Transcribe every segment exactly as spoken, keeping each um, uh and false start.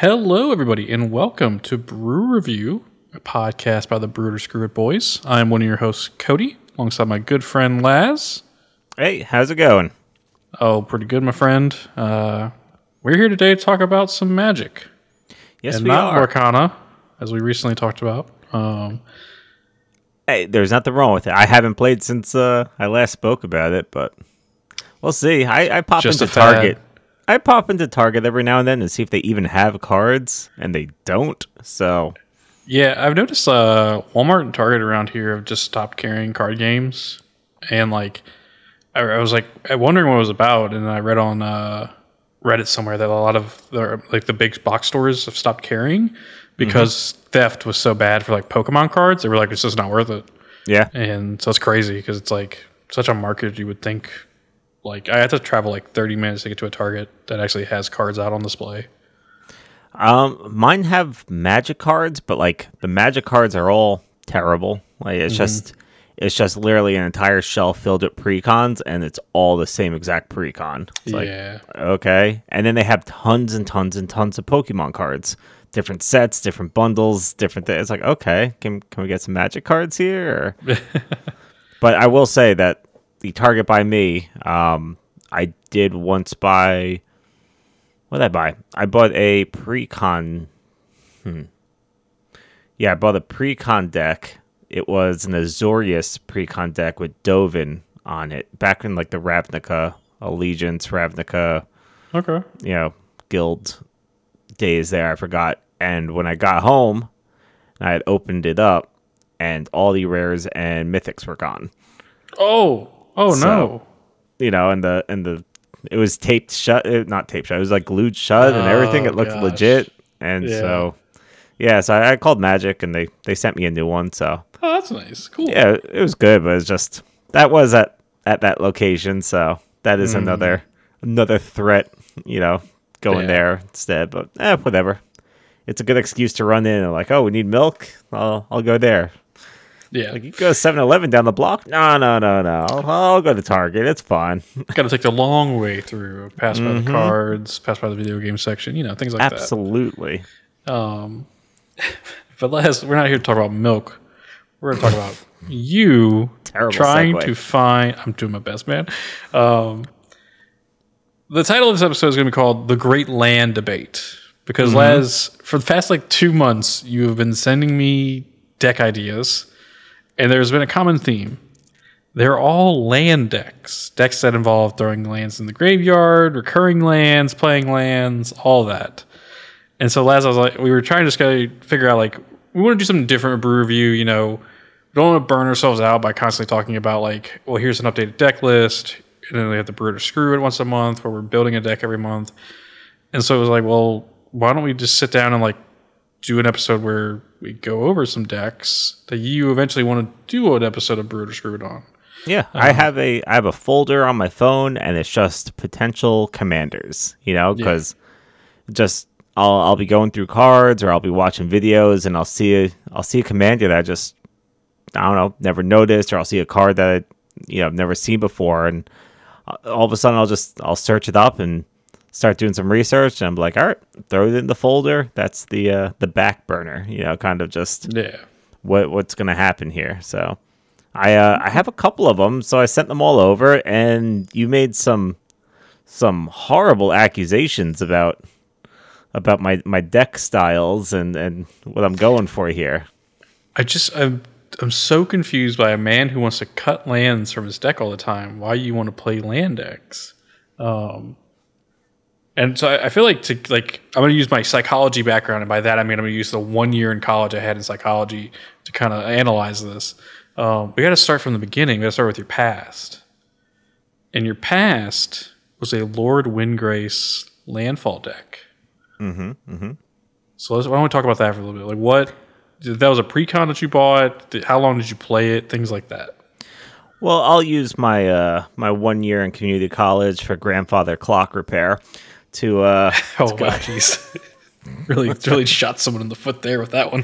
Hello, everybody, and welcome to Brew Review, a podcast by the Brewer Screw It Boys. I am one of your hosts, Cody, alongside my good friend, Lazz. Hey, how's it going? Oh, pretty good, my friend. Uh, we're here today to talk about some Magic. Yes, and we not are. Arcana, as we recently talked about. Um, hey, there's nothing wrong with it. I haven't played since uh, I last spoke about it, but we'll see. I, I pop into Target. Tad. I pop into Target every now and then to see if they even have cards, and they don't. So, yeah, I've noticed uh, Walmart and Target around here have just stopped carrying card games. And like, I, I was like, I wondering what it was about, and I read on uh, Reddit somewhere that a lot of the, like the big box stores have stopped carrying because mm-hmm. theft was so bad for like Pokemon cards. They were like, it's just not worth it. Yeah, and so it's crazy because it's like such a market you would think. Like, I had to travel like thirty minutes to get to a Target that actually has cards out on display. Um, mine have Magic cards, but like the Magic cards are all terrible. Like it's mm-hmm. just, it's just literally an entire shelf filled with precons, and it's all the same exact precon. It's like, yeah. Okay, and then they have tons and tons and tons of Pokemon cards, different sets, different bundles, different things. It's like, okay, can can we get some Magic cards here? But I will say that. The Target by me, um, I did once buy... What did I buy? I bought a pre-con... Hmm. Yeah, I bought a pre-con deck. It was an Azorius pre-con deck with Dovin on it. Back in, like, the Ravnica Allegiance, Ravnica... Okay. You know, Guild days there, I forgot. And when I got home, I had opened it up, and all the rares and mythics were gone. Oh! Oh so, no! You know, and the and the it was taped shut, not taped shut. It was like glued shut, oh, and everything. It looked gosh. legit, and yeah. so yeah. So I, I called Magic, and they they sent me a new one. So oh, that's nice, cool. Yeah, it was good, but it's just that was at at that location. So that is mm. another another threat, you know, going yeah. there instead. But eh, whatever. It's a good excuse to run in and like, oh, we need milk. I'll I'll go there. Yeah, like you go seven eleven down the block. No, no, no, no. I'll, I'll go to Target. It's fine. Got to take the long way through. Pass by mm-hmm. the cards. Pass by the video game section. You know, things like Absolutely. that. Absolutely. Um, but let's. We're not here to talk about milk. We're going to talk about you Terrible trying segue. to find. I'm doing my best, man. Um, the title of this episode is going to be called "The Great Land Debate" because mm-hmm. Laz, for the past like two months, you have been sending me deck ideas. And there's been a common theme. They're all land decks. Decks that involve throwing lands in the graveyard, recurring lands, playing lands, all that. And so last I was like, we were trying to just kind of figure out, like, we want to do something different with Brew Review, you know. We don't want to burn ourselves out by constantly talking about, like, well, here's an updated deck list. And then we have the Brew to Screw It once a month, where we're building a deck every month. And so it was like, well, why don't we just sit down and, like, do an episode where we go over some decks that you eventually want to do an episode of Brew It or Screw It on. Yeah, um, I have a I have a folder on my phone, and it's just potential commanders, you know, because yeah. just I'll I'll be going through cards, or I'll be watching videos, and I'll see a I'll see a commander that I just I don't know never noticed, or I'll see a card that I, you know I've never seen before, and all of a sudden I'll just I'll search it up and. Start doing some research, and I'm like, all right, throw it in the folder. That's the uh, the back burner, you know, kind of just yeah. what what's going to happen here. So I uh, I have a couple of them, so I sent them all over, and you made some some horrible accusations about about my, my deck styles and, and what I'm going for here. I just I'm I'm so confused by a man who wants to cut lands from his deck all the time. Why you want to play land decks? Um. And so I feel like to like I'm going to use my psychology background, and by that I mean I'm going to use the one year in college I had in psychology to kind of analyze this. Um, we got to start from the beginning. We got to start with your past, and your past was a Lord Windgrace landfall deck. Mm-hmm. Mm-hmm. So let's, why don't we talk about that for a little bit? Like what that was a pre-con that you bought. How long did you play it? Things like that. Well, I'll use my uh, my one year in community college for grandfather clock repair. To uh, oh to wow, jeez, really, really shot someone in the foot there with that one.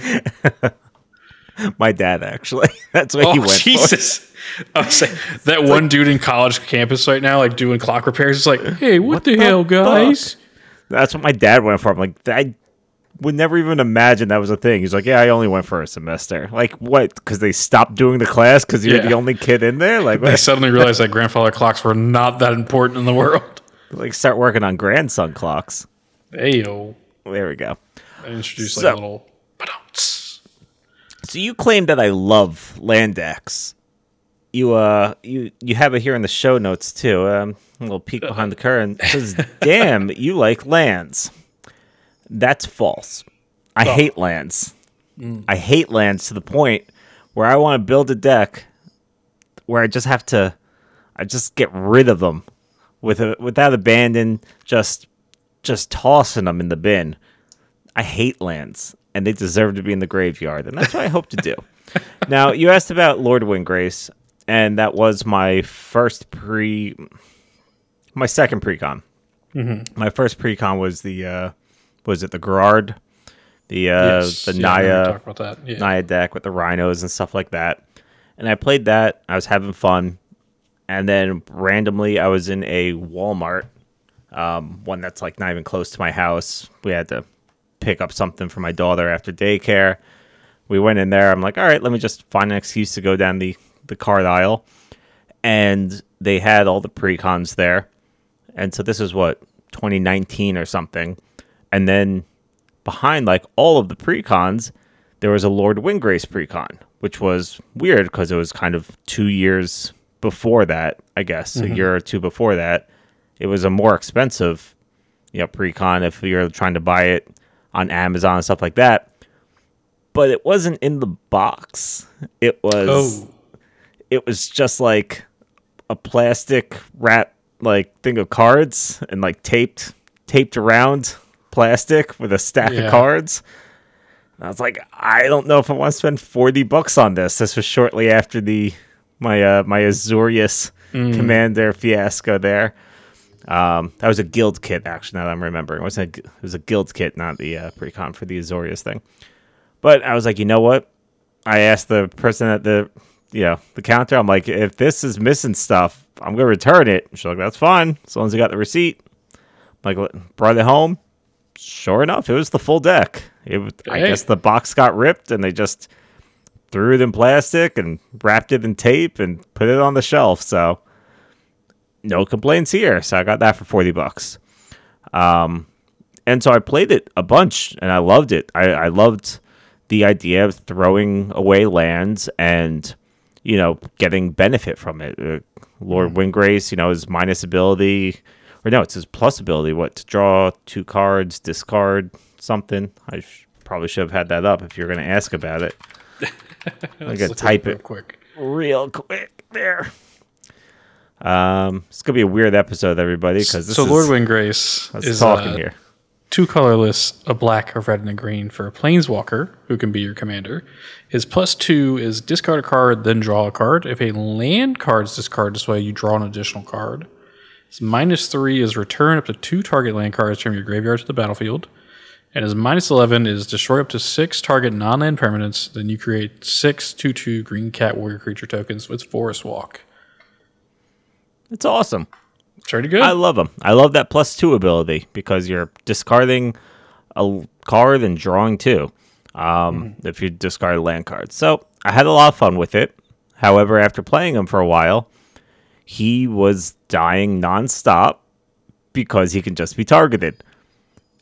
My dad actually. That's what oh, he went Jesus. For. I was saying, that it's one like, dude in college campus right now, like doing clock repairs, is like, hey, what, what the, the hell, fuck? guys? That's what my dad went for. I'm like, I would never even imagine that was a thing. He's like, yeah, I only went for a semester. Like, what? Because they stopped doing the class because you're yeah. the only kid in there? Like, they suddenly realized that grandfather clocks were not that important in the world. Like, start working on grandson clocks. Ayo. There we go. I introduced, like, so, a little... So you claim that I love Landax. You uh, you you have it here in the show notes, too. Um, a little peek behind the curtain. It says, damn, you like lands. That's false. I oh. hate lands. Mm. I hate lands to the point where I want to build a deck where I just have to, I just get rid of them with a, without abandon, just just tossing them in the bin. I hate lands, and they deserve to be in the graveyard, and that's what I hope to do. Now, you asked about Lord Windgrace, and that was my first pre, my second pre-con. Mm-hmm. My first pre-con was the, uh, was it the Garrard, the uh, yes. the yeah, Naya, yeah. Naya deck with the rhinos and stuff like that. And I played that. I was having fun, and then randomly I was in a Walmart, um, one that's like not even close to my house. We had to pick up something for my daughter after daycare. We went in there. I'm like, all right, let me just find an excuse to go down the, the card aisle. And they had all the pre-cons there. And so this is what, twenty nineteen or something. And then behind like all of the pre-cons, there was a Lord Windgrace pre-con, which was weird because it was kind of two years before that, I guess, mm-hmm. a year or two before that. It was a more expensive, you know, pre-con if you're trying to buy it on Amazon and stuff like that. But it wasn't in the box. It was oh. it was just like a plastic wrap like thing of cards and like taped taped around plastic with a stack yeah. of cards. And I was like, I don't know if I want to spend forty bucks on this. This was shortly after the my uh, my Azorius mm. Commander fiasco there. Um, that was a guild kit, actually, now that I'm remembering. It wasn't a, it was a guild kit, not the uh, pre-con for the Azorius thing. But I was like, you know what? I asked the person at the, you know, the counter, I'm like, if this is missing stuff, I'm going to return it. She's like, that's fine, as long as I got the receipt. I'm like, brought it home. Sure enough, it was the full deck. It was, hey. I guess the box got ripped, and they just threw it in plastic and wrapped it in tape and put it on the shelf, so... no complaints here. So I got that for forty bucks. Um, and so I played it a bunch and I loved it. I, I loved the idea of throwing away lands and, you know, getting benefit from it. Uh, Lord Windgrace, you know, his minus ability, or no, it's his plus ability, what, to draw two cards, discard something. I sh- probably should have had that up if you're going to ask about it. I'm going to type it real quick. Real quick there. Um, it's gonna be a weird episode, everybody. Because so, is, Lord Windgrace is talking uh, here. Two colorless, a black, a red, and a green for a planeswalker who can be your commander. His plus two is discard a card, then draw a card. If a land card is discarded this way, you draw an additional card. His minus three is return up to two target land cards from your graveyard to the battlefield, and his minus eleven is destroy up to six target non-land permanents. Then you create six two-two green cat warrior creature tokens with Forest Walk. It's awesome. Pretty good. I love them. I love that plus two ability because you're discarding a card and drawing two um, mm-hmm. if you discard land cards. So I had a lot of fun with it. However, after playing him for a while, he was dying nonstop because he can just be targeted.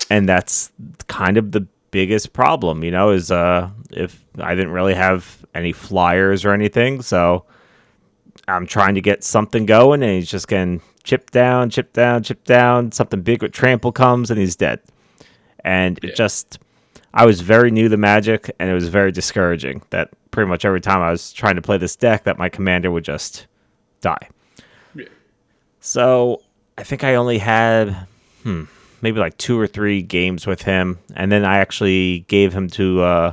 And that's kind of the biggest problem, you know, is uh, if I didn't really have any flyers or anything, so... I'm trying to get something going, and he's just getting chip down, chip down, chip down. Something big with trample comes, and he's dead. And yeah. it just, I was very new to Magic, and it was very discouraging that pretty much every time I was trying to play this deck that my commander would just die. Yeah. So I think I only had hmm, maybe like two or three games with him, and then I actually gave him to uh,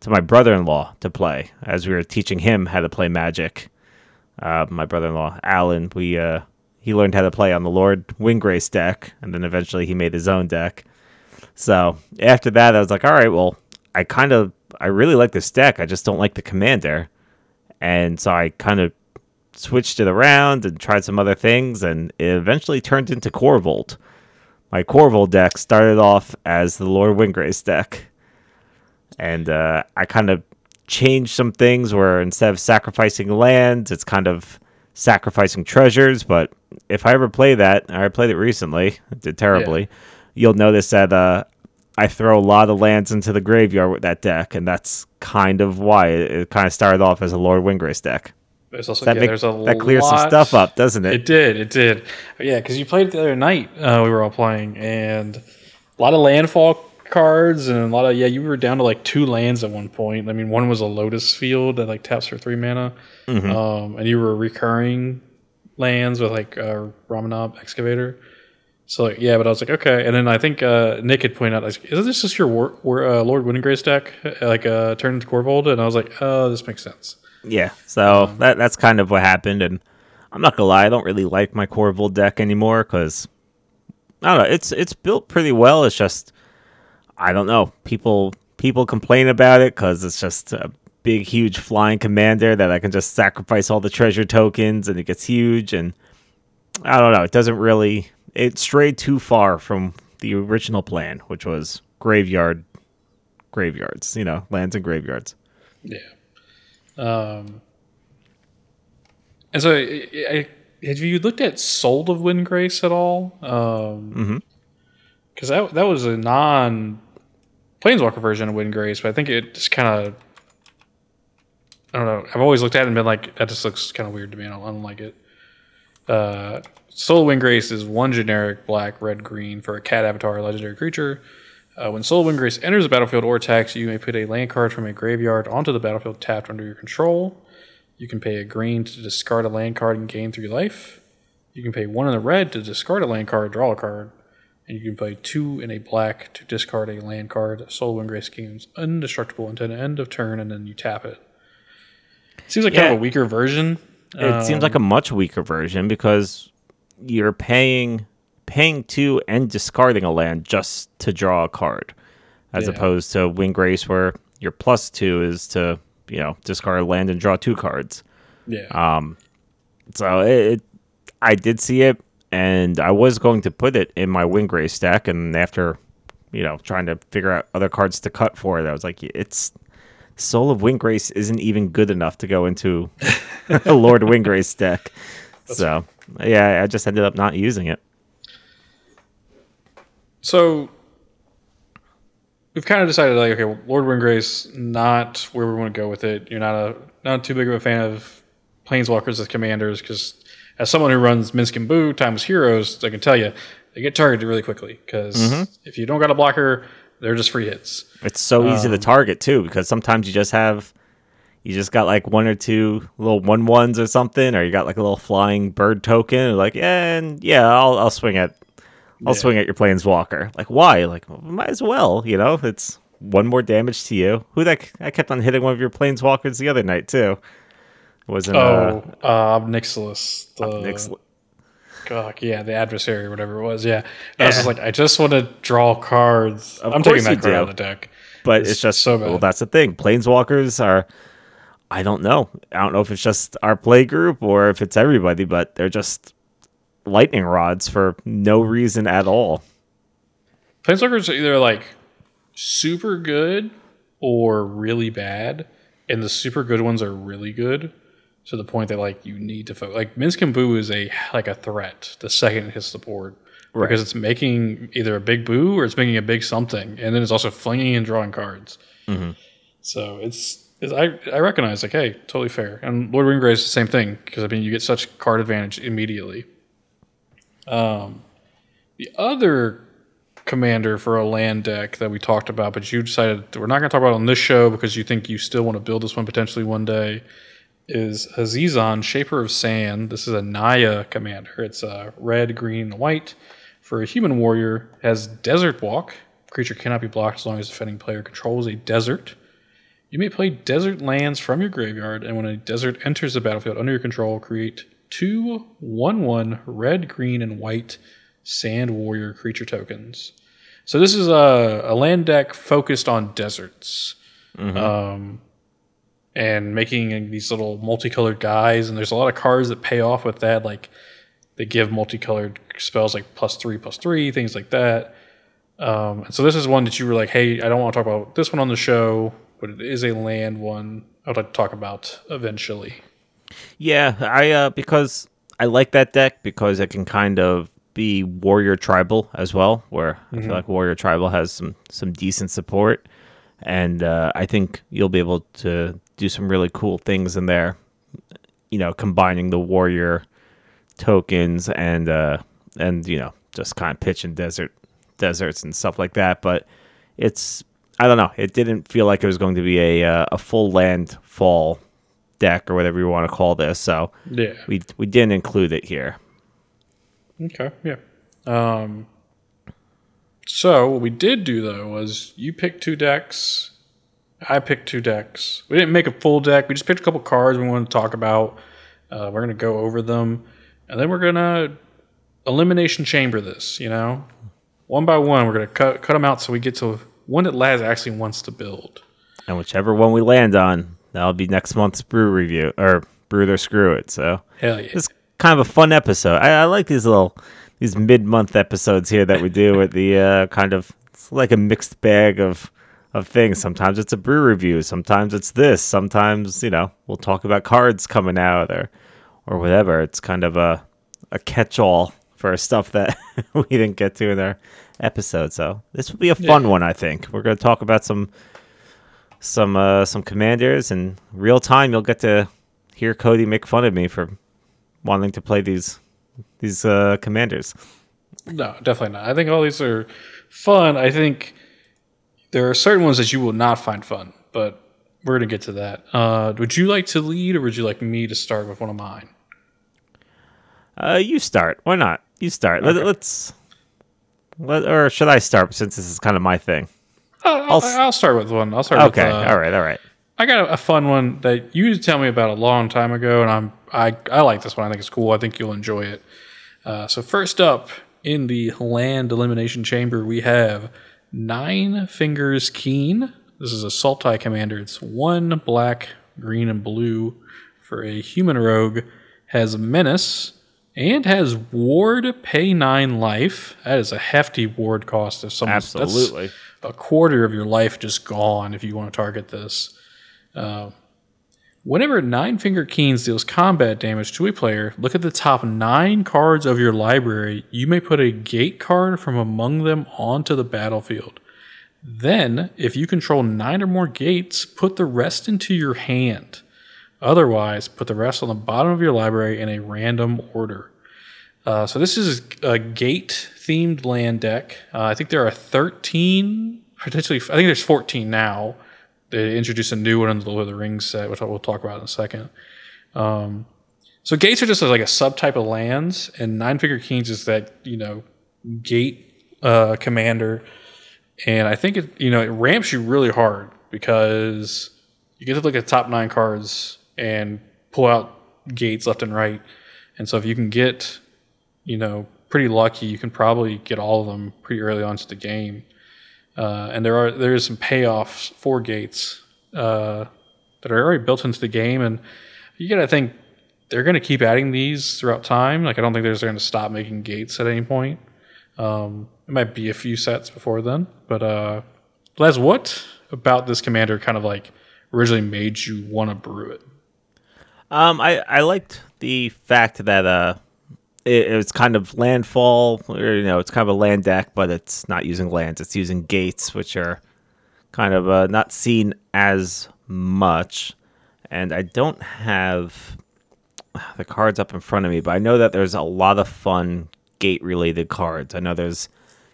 to my brother-in-law to play as we were teaching him how to play Magic. Uh, my brother-in-law, Alan, we uh, he learned how to play on the Lord Windgrace deck, and then eventually he made his own deck. So after that, I was like, all right, well, I kind of, I really like this deck. I just don't like the commander. And so I kind of switched it around and tried some other things, and it eventually turned into Korvold. my Korvold deck started off as the Lord Windgrace deck. And uh, I kind of changed some things where instead of sacrificing lands, it's kind of sacrificing treasures. But if I ever play that, I played it recently, it did terribly, yeah. You'll notice that uh, I throw a lot of lands into the graveyard with that deck. And that's kind of why it, it kind of started off as a Lord Windgrace deck. There's also, that, yeah, make, there's a that clears lot, some stuff up, doesn't it? It did, it did. Yeah, because you played it the other night, uh, we were all playing, and a lot of landfall cards, and a lot of, yeah, you were down to like two lands at one point. I mean, one was a Lotus Field that like taps for three mana, mm-hmm. um, and you were recurring lands with like uh, Ramanob Excavator. So, like, yeah, but I was like, okay. And then I think uh, Nick had pointed out, like, isn't this just your War, War, uh, Lord Windgrace deck, like uh, turned into Korvold? And I was like, oh, this makes sense. Yeah, so um, that that's kind of what happened, and I'm not gonna lie, I don't really like my Korvold deck anymore because I don't know, it's it's built pretty well. It's just I don't know. People people complain about it because it's just a big, huge flying commander that I can just sacrifice all the treasure tokens, and it gets huge. And I don't know, it doesn't really it strayed too far from the original plan, which was graveyard, graveyards, you know, lands and graveyards. Yeah. Um, and so, I, I, have you looked at Soul of Windgrace at all? Because um, mm-hmm. that that was a non-Planeswalker version of Windgrace, but I think it just kind of, I don't know. I've always looked at it and been like, that just looks kind of weird to me. I don't, I don't like it. Uh, Soul of Windgrace is one generic black, red, green for a cat avatar, legendary creature. Uh, when Soul of Windgrace enters the battlefield or attacks, you may put a land card from a graveyard onto the battlefield tapped under your control. You can pay a green to discard a land card and gain three life. You can pay one in a red to discard a land card, draw a card. And you can pay two in a black to discard a land card. Soul of Windgrace gains indestructible until the end of turn, and then you tap it. It seems like yeah. kind of a weaker version. It um, seems like a much weaker version because you're paying... paying two and discarding a land just to draw a card, as yeah. opposed to Windgrace where your plus two is to, you know, discard a land and draw two cards. Yeah. Um. So it, it, I did see it, and I was going to put it in my Windgrace deck, and after, you know, trying to figure out other cards to cut for it, I was like, it's Soul of Windgrace isn't even good enough to go into a Lord Windgrace deck. That's so funny. Yeah, I just ended up not using it. So we've kind of decided, like, okay, well, Lord Windgrace, not where we want to go with it. You're not a not too big of a fan of Planeswalkers as commanders because, as someone who runs Minsk and Boo times Heroes, I can tell you they get targeted really quickly because mm-hmm. if you don't got a blocker, they're just free hits. It's so um, easy to target too because sometimes you just have you just got like one or two little one ones or something, or you got like a little flying bird token, and like yeah, and yeah, I'll I'll swing at. I'll yeah. swing at your planeswalker. Like, why? Like, well, might as well. You know, it's one more damage to you. Who that? I kept on hitting one of your planeswalkers the other night too. It wasn't oh uh, uh, Obnixilis. The, Obnixil- God, yeah, the adversary, or whatever it was. Yeah, yeah. I was just like, I just want to draw cards. Of I'm taking that card do. out of the deck. But it's, it's just so bad. Well, that's the thing. Planeswalkers are. I don't know. I don't know if it's just our play group or if it's everybody, but they're just. Lightning rods for no reason at all. Planeswalkers are either like super good or really bad, and the super good ones are really good to the point that like you need to focus. Like Minsk and Boo is a like a threat the second it hits the board right. because it's making either a big Boo or it's making a big something, and then it's also flinging and drawing cards. Mm-hmm. So it's, it's I I recognize like hey totally fair, and Lord Windgrace is the same thing because I mean you get such card advantage immediately. Um, the other commander for a land deck that we talked about, but you decided we're not going to talk about on this show because you think you still want to build this one potentially one day, is Azizan, Shaper of Sand. This is a Naya commander. It's a red, green, and white for a human warrior. Has Desert Walk. Creature cannot be blocked as long as the defending player controls a desert. You may play desert lands from your graveyard, and when a desert enters the battlefield under your control, create two one one red, green, and white sand warrior creature tokens. So this is a, a land deck focused on deserts, mm-hmm. um, and making these little multicolored guys. And there's a lot of cards that pay off with that, like They give multicolored spells like plus three, plus three, things like that. Um, and so this is one that you were like, hey, I don't want to talk about this one on the show, but it is a land one I would like to talk about eventually. Yeah, I uh, because I like that deck because it can kind of be warrior tribal as well, where mm-hmm. I feel like warrior tribal has some, some decent support. And uh, I think you'll be able to do some really cool things in there, you know, combining the warrior tokens and, uh, and you know, just kind of pitching desert deserts and stuff like that. But it's, I don't know, it didn't feel like it was going to be a uh, a full landfall deck or whatever you want to call this. So yeah, we we didn't include it here. Okay, yeah. Um, so what we did do, though, was you picked two decks. I picked two decks. We didn't make a full deck. We just picked a couple cards we wanted to talk about. Uh, we're going to go over them. And then we're going to elimination chamber this, you know? One by one, we're going to cut cut them out so we get to one that Lazz actually wants to build. And whichever one we land on, that'll be next month's brew review, or brew their screw it. So hell yeah. It's kind of a fun episode. I, I like these little, these mid-month episodes here that we do with the uh, kind of, it's like a mixed bag of of things. Sometimes it's a brew review. Sometimes it's this. Sometimes, you know, we'll talk about cards coming out or or whatever. It's kind of a, a catch-all for stuff that we didn't get to in our episode. So this will be a fun yeah. one, I think. We're going to talk about some some uh, some commanders in real time. You'll get to hear Cody make fun of me for wanting to play these these uh, commanders. No, definitely not. I think all these are fun. I think there are certain ones that you will not find fun, but we're going to get to that. Uh, would you like to lead, or would you like me to start with one of mine? Uh, you start. Why not? You start. Okay. Let, let's. Let, or should I start, since this is kind of my thing? Uh, I'll, I'll, I'll start with one. I'll start. Okay. With, uh, all right. All right. I got a, a fun one that you used to tell me about a long time ago, and I'm I I like this one. I think it's cool. I think you'll enjoy it. Uh, so first up in the land elimination chamber, we have Nine-Fingers Keene. This is a Sultai commander. It's one black, green, and blue for a human rogue. Has menace. And has ward, pay nine life. That is a hefty ward cost. If someone, absolutely. That's a quarter of your life just gone if you want to target this. Uh, whenever Nine-Finger Keens deals combat damage to a player, look at the top nine cards of your library. You may put a gate card from among them onto the battlefield. Then, if you control nine or more gates, put the rest into your hand. Otherwise, put the rest on the bottom of your library in a random order. Uh, so this is a gate-themed land deck. Uh, I think there are thirteen, potentially, I think there's fourteen now. They introduced a new one in the Lord of the Rings set, which we'll talk about in a second. Um, so gates are just like a subtype of lands, and Nine-Figure Kings is that, you know, gate uh, commander. And I think it, you know, it ramps you really hard because you get to look at the top nine cards and pull out gates left and right. And so if you can get, you know, pretty lucky, you can probably get all of them pretty early on to the game. Uh, and there are there is some payoffs for gates uh, that are already built into the game. And you got to think they're going to keep adding these throughout time. Like, I don't think they're going to stop making gates at any point. Um, it might be a few sets before then. But uh, Les, what about this commander kind of like originally made you want to brew it? Um, I, I liked the fact that uh, it, it was kind of landfall, or, you know, it's kind of a land deck, but it's not using lands. It's using gates, which are kind of uh, not seen as much. And I don't have the cards up in front of me, but I know that there's a lot of fun gate-related cards. I know there's,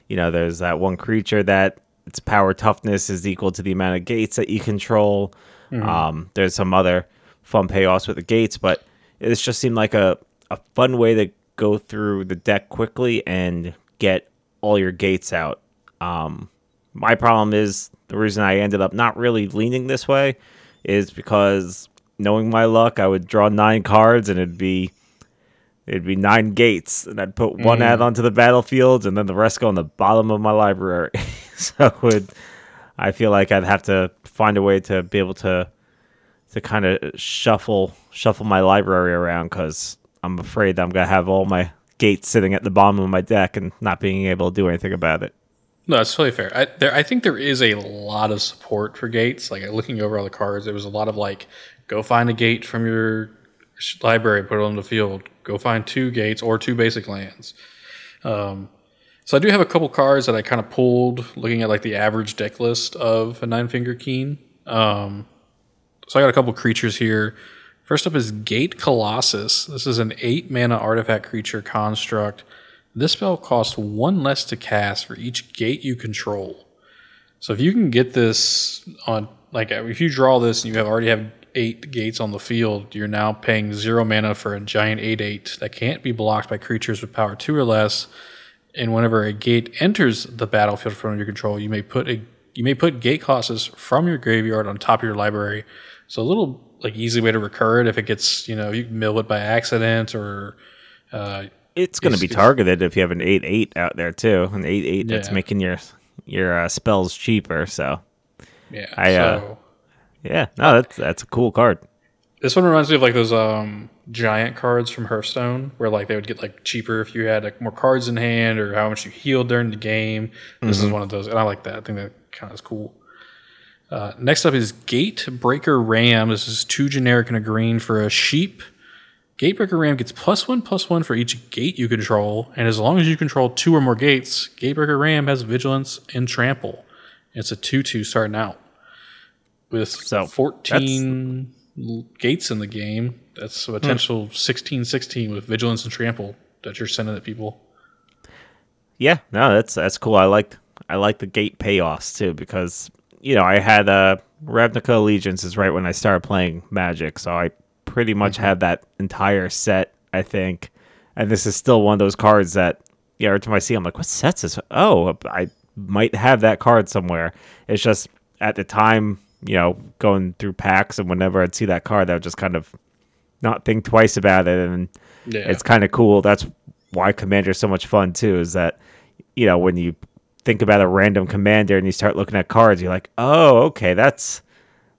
you know, there's that one creature that its power toughness is equal to the amount of gates that you control. Mm-hmm. Um, there's some other fun payoffs with the gates, but it just seemed like a, a fun way to go through the deck quickly and get all your gates out. Um, my problem is the reason I ended up not really leaning this way is because, knowing my luck, I would draw nine cards and it'd be it'd be nine gates, and I'd put one mm. out onto the battlefield, and then the rest go on the bottom of my library. So it, I feel like I'd have to find a way to be able to to kind of shuffle shuffle my library around, because I'm afraid that I'm going to have all my Gate sitting at the bottom of my deck and not being able to do anything about it. No, that's totally fair. I, there, I think there is a lot of support for gates. Like, looking over all the cards, there was a lot of, like, go find a gate from your library, put it on the field. Go find two gates or two basic lands. Um, so I do have a couple cards that I kind of pulled looking at, like, the average deck list of a Nine-Finger Keene. Um, so I got a couple creatures here. First up is Gate Colossus. This is an eight mana artifact creature construct. This spell costs one less to cast for each gate you control. So if you can get this on, like, if you draw this and you have already have eight gates on the field, you're now paying zero mana for a giant eight eight that can't be blocked by creatures with power two or less. And whenever a gate enters the battlefield from your control, you may put a you may put Gate Colossus from your graveyard on top of your library. So a little, like, easy way to recur it if it gets, you know, you mill it by accident or. Uh, It's going to be targeted if you have an eight eight out there, too. An eight eight that's yeah. making your your uh, spells cheaper. So, yeah. I, so, uh, yeah, no, that's, that's a cool card. This one reminds me of, like, those um, giant cards from Hearthstone where, like, they would get, like, cheaper if you had, like, more cards in hand or how much you healed during the game. This mm-hmm. is one of those, and I like that. I think that kind of is cool. Uh, next up is Gatebreaker Ram. This is two generic and a green for a sheep. Gatebreaker Ram gets plus one, plus one for each gate you control, and as long as you control two or more gates, Gatebreaker Ram has vigilance and trample. It's a two two starting out. With so fourteen gates in the game, that's a potential sixteen sixteen hmm. with vigilance and trample that you're sending at people. Yeah, no, that's that's cool. I like I like the gate payoffs, too, because, you know, I had uh, Ravnica Allegiance is right when I started playing Magic, so I pretty much mm-hmm. had that entire set, I think. And this is still one of those cards that, yeah, every time I see, I'm like, what set's this? Oh, I might have that card somewhere. It's just at the time, you know, going through packs and whenever I'd see that card, I would just kind of not think twice about it. And yeah. it's kind of cool. That's why Commander is so much fun, too, is that, you know, when you think about a random Commander and you start looking at cards, you're like, oh, okay, that's...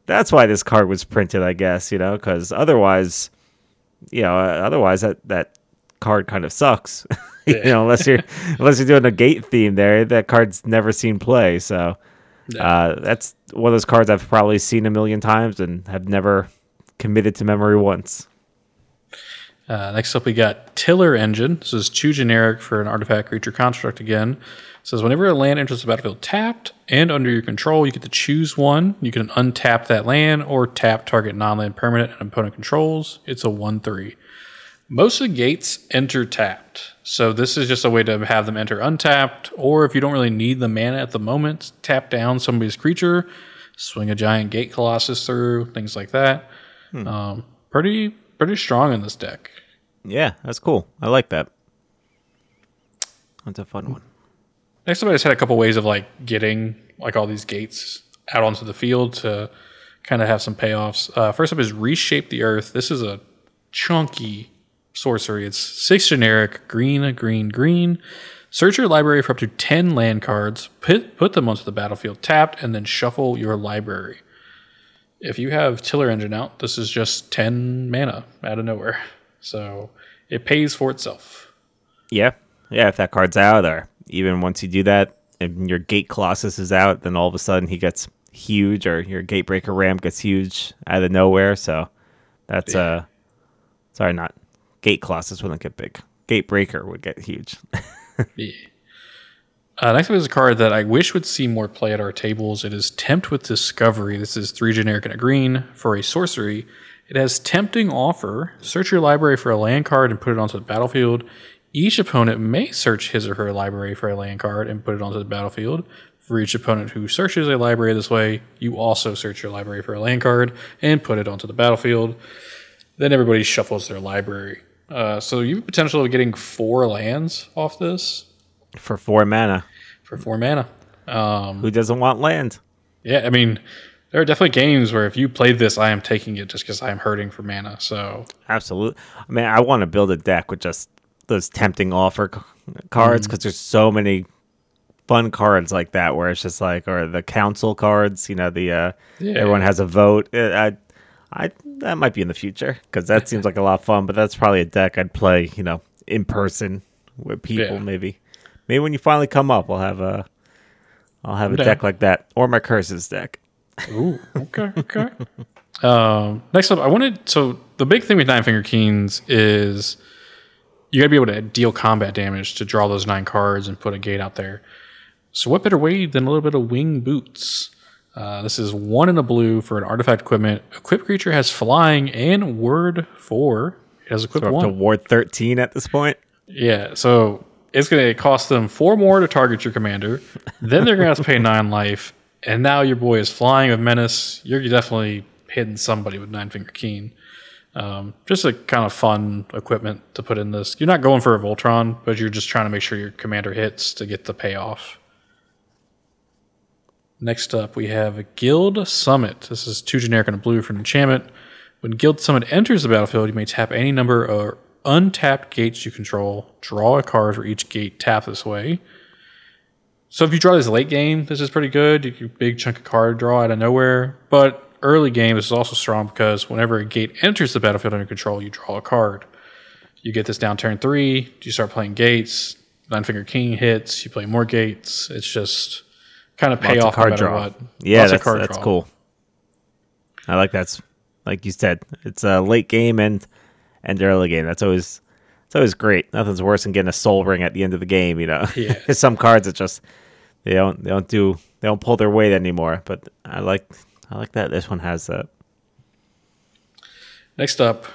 That's why this card was printed, I guess, you know, because otherwise, you know, otherwise that, that card kind of sucks, you yeah. know, unless you're unless you're doing a gate theme there. That card's never seen play, so uh, that's one of those cards I've probably seen a million times and have never committed to memory once. Uh, next up, we got Tiller Engine. This is too generic for an artifact creature construct again. It says, whenever a land enters the battlefield tapped and under your control, you get to choose one. You can untap that land or tap target non-land permanent and opponent controls. It's a one three. Most of the gates enter tapped. So this is just a way to have them enter untapped. Or if you don't really need the mana at the moment, tap down somebody's creature, swing a giant Gate Colossus through, things like that. Hmm. Um, pretty, pretty strong in this deck. Yeah, that's cool. I like that. That's a fun one. Next up, I just had a couple ways of, like, getting, like, all these gates out onto the field to kind of have some payoffs. Uh, first up is Reshape the Earth. This is a chunky sorcery. It's six generic, green, green, green. Search your library for up to ten land cards, put, put them onto the battlefield tapped, and then shuffle your library. If you have Tiller Engine out, this is just ten mana out of nowhere. So it pays for itself. Yeah. Yeah, if that card's out or... Even once you do that, and your Gate Colossus is out, then all of a sudden he gets huge, or your Gatebreaker Ram gets huge out of nowhere. So that's a yeah. uh, sorry, not Gate Colossus wouldn't get big. Gatebreaker would get huge. yeah. Uh, next up is a card that I wish would see more play at our tables. It is Tempt with Discovery. This is three generic and a green for a sorcery. It has Tempting Offer. Search your library for a land card and put it onto the battlefield. Each opponent may search his or her library for a land card and put it onto the battlefield. For each opponent who searches a library this way, you also search your library for a land card and put it onto the battlefield. Then everybody shuffles their library. Uh, so you have potential of getting four lands off this. For four mana. For four mana. Um, who doesn't want land? Yeah, I mean, there are definitely games where if you played this, I am taking it just because I am hurting for mana. So absolutely. I mean, I want to build a deck with just... those Tempting Offer cards, because mm. there's so many fun cards like that where it's just like, or the council cards, you know, the uh yeah. everyone has a vote. I, I that might be in the future because that seems like a lot of fun, but that's probably a deck I'd play, you know, in person with people. Yeah. Maybe, maybe when you finally come up, I'll have a, I'll have I'm a down. deck like that, or my curses deck. Ooh, okay, okay. um, next up, I wanted so the big thing with Nine-Fingers Keene is you got to be able to deal combat damage to draw those nine cards and put a gate out there. So what better way than a little bit of Wing Boots? Uh, this is one in a blue for an artifact equipment. Equipped creature has flying and ward four. It has equipped so one. Up to ward thirteen at this point. Yeah, so it's going to cost them four more to target your commander. Then they're going to have to pay nine life. And now your boy is flying with menace. You're definitely hitting somebody with Nine-Fingers Keene. Um, just a kind of fun equipment to put in this. You're not going for a Voltron, but you're just trying to make sure your commander hits to get the payoff. Next up, we have a Guild Summit. This is two generic and a blue for an enchantment. When Guild Summit enters the battlefield, you may tap any number of untapped gates you control. Draw a card for each gate tapped this way. So if you draw this late game, this is pretty good. You get a big chunk of card draw out of nowhere. But early game, this is also strong because whenever a gate enters the battlefield under control, you draw a card. You get this down turn three. You start playing gates. Nine-Fingers Keene hits. You play more gates. It's just... kind of pay Lots off of card no draw. What. Yeah, Lots that's, card that's draw. Cool. I like that's like you said. It's a late game and and early game. That's always it's always great. Nothing's worse than getting a soul ring at the end of the game. You know, yeah. Some cards that just they don't they don't do they don't pull their weight anymore. But I like I like that this one has that. Next up,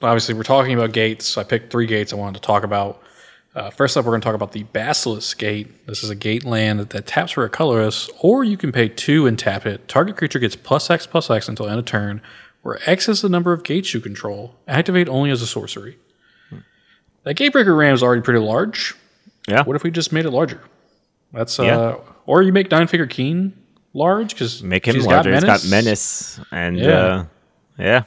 obviously we're talking about gates. So I picked three gates I wanted to talk about. Uh, first up, we're going to talk about the Basilisk Gate. This is a gate land that, that taps for a colorless, or you can pay two and tap it. Target creature gets plus X, plus X until end of turn, where X is the number of gates you control. Activate only as a sorcery. Hmm. That Gatebreaker Ram is already pretty large. Yeah. What if we just made it larger? That's uh, yeah. Or you make Nine-Fingers Keene large because make him larger. Got menace. It's got menace and yeah, uh, yeah.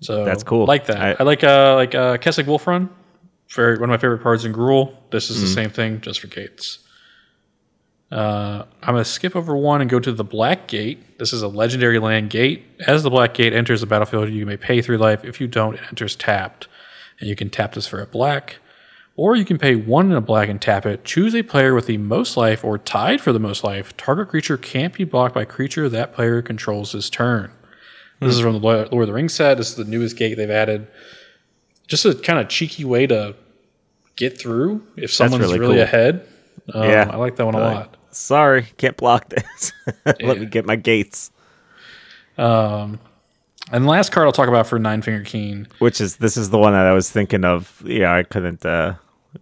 So that's cool. Like that. I, I like uh, like uh, Keswick Wolf Run. For one of my favorite cards in Gruul. This is mm. the same thing, just for gates. Uh, I'm going to skip over one and go to the Black Gate. This is a legendary land gate. As the Black Gate enters the battlefield, you may pay three life. If you don't, it enters tapped. And you can tap this for a black. Or you can pay one and a black and tap it. Choose a player with the most life or tied for the most life. Target creature can't be blocked by creature that player controls this turn. Mm. This is from the Lord of the Rings set. This is the newest gate they've added. Just a kind of cheeky way to get through if someone's really, really cool. ahead. Um, yeah. I like that one a uh, lot. Sorry, can't block this. Let yeah. me get my gates. Um, and the last card I'll talk about for Nine-Fingers Keene. Which is, this is the one that I was thinking of. Yeah, I couldn't uh,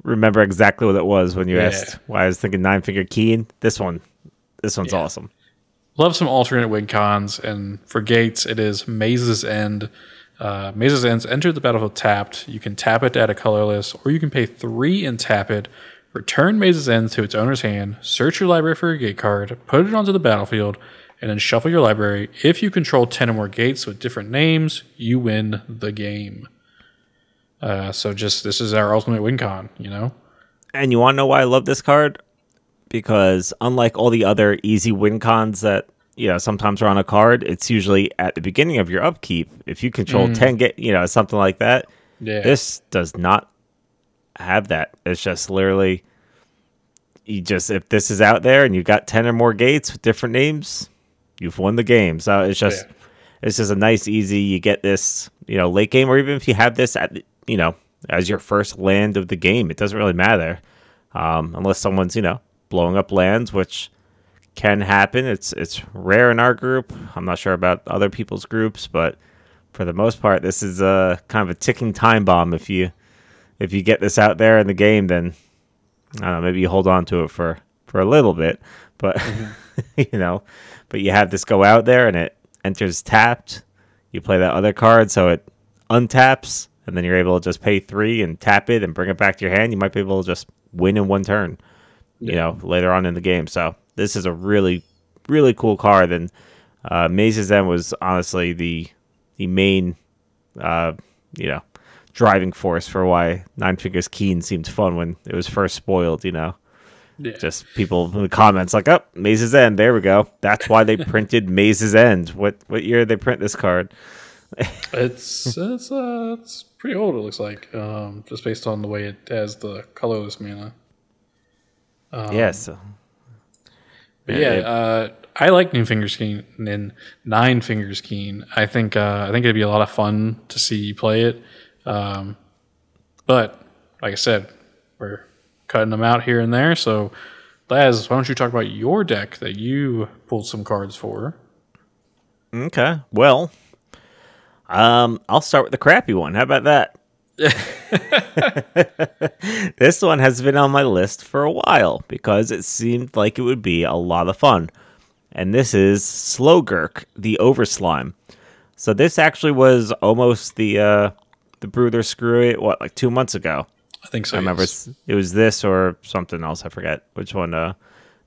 remember exactly what it was when you yeah. asked why I was thinking Nine-Fingers Keene. This one, this one's yeah. awesome. Love some alternate win cons. And for gates, it is Maze's End. Uh, Maze's End's enter the battlefield tapped. You can tap it to add a colorless, or you can pay three and tap it. Return Maze's End to its owner's hand. Search your library for a gate card, put it onto the battlefield, and then shuffle your library. If you control ten or more gates with different names, you win the game. Uh, so just this is our ultimate win con, you know. And you want to know why I love this card? Because unlike all the other easy win cons that. You know, sometimes we're on a card. It's usually at the beginning of your upkeep. If you control mm. ten, get you know something like that. Yeah. This does not have that. It's just literally you just if this is out there and you got ten or more gates with different names, you've won the game. So it's just yeah. it's just a nice, easy. You get this, you know, late game, or even if you have this at you know as your first land of the game, it doesn't really matter um, unless someone's you know blowing up lands, which. Can happen. It's it's rare in our group. I'm not sure about other people's groups, but for the most part, this is a kind of a ticking time bomb. If you if you get this out there in the game, then I don't know. Maybe you hold on to it for, for a little bit, but mm-hmm. you know, but you have this go out there and it enters tapped. You play that other card, so it untaps, and then you're able to just pay three and tap it and bring it back to your hand. You might be able to just win in one turn, yeah. you know, later on in the game. So. This is a really, really cool card, and uh, Maze's End was honestly the the main, uh, you know, driving force for why Nine-Fingers Keene seemed fun when it was first spoiled. You know, yeah. just people in the comments like, "Oh, Maze's End, there we go." That's why they printed Maze's End. What what year did they print this card? it's it's uh it's pretty old. It looks like um just based on the way it has the colorless mana. Um, yes. But yeah, it, uh, I like Nine-Fingers Keene and Nine-Fingers Keene. I think uh, I think it'd be a lot of fun to see you play it. Um, but like I said, we're cutting them out here and there. So, Lazz, why don't you talk about your deck that you pulled some cards for? Okay. Well, um, I'll start with the crappy one. How about that? This one has been on my list for a while because it seemed like it would be a lot of fun. And this is Slogurk, the Overslime. So this actually was almost the uh, the Bruther Screw It, what, like two months ago? I think so. I remember yes. It was this or something else. I forget which one uh, to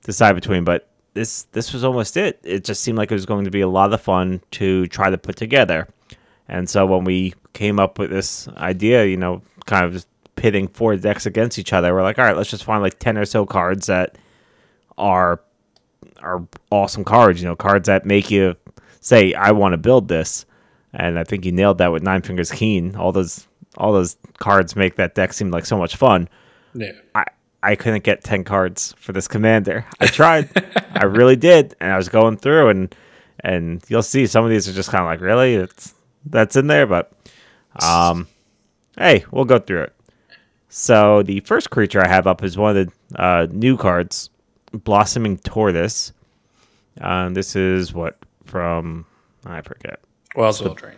decide between, but this this was almost it. It just seemed like it was going to be a lot of fun to try to put together. And so when we came up with this idea, you know, kind of just pitting four decks against each other, we're like, all right, let's just find like ten or so cards that are are awesome cards, you know, cards that make you say, I want to build this. And I think you nailed that with Nine-Fingers Keene. All those all those cards make that deck seem like so much fun. Yeah. I, I couldn't get ten cards for this commander. I tried. I really did. And I was going through and and you'll see some of these are just kind of like, really? It's that's in there, but um hey, we'll go through it. So the first creature I have up is one of the uh new cards, Blossoming Tortoise. Um this is what from I forget Wilds of Volterain.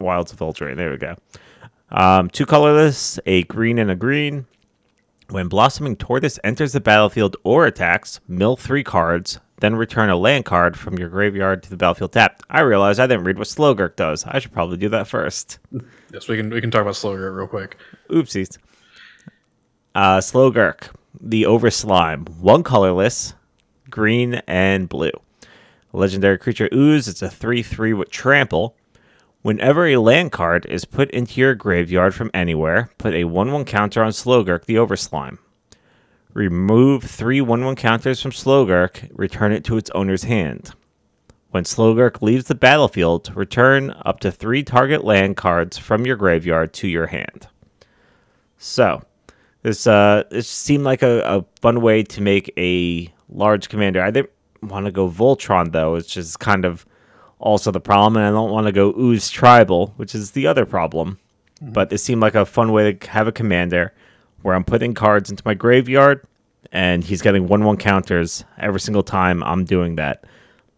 Wilds of Volterain, there we go. Um two colorless, a green and a green. When Blossoming Tortoise enters the battlefield or attacks, mill three cards, then return a land card from your graveyard to the battlefield tapped. I realize I didn't read what Slogurk does. I should probably do that first. Yes, we can we can talk about Slogurk real quick. Oopsies. Uh, Slogurk, the Overslime. One colorless, green and blue. Legendary creature Ooze. It's a three three with trample. Whenever a land card is put into your graveyard from anywhere, put a one one counter on Slogurk, the Overslime. Remove three one one counters from Slogurk, return it to its owner's hand. When Slogurk leaves the battlefield, return up to three target land cards from your graveyard to your hand. So, this uh, this seemed like a, a fun way to make a large commander. I didn't want to go Voltron, though, which is kind of also the problem, and I don't want to go Ooze Tribal, which is the other problem. Mm-hmm. But this seemed like a fun way to have a commander where I'm putting cards into my graveyard, and he's getting one one counters every single time I'm doing that.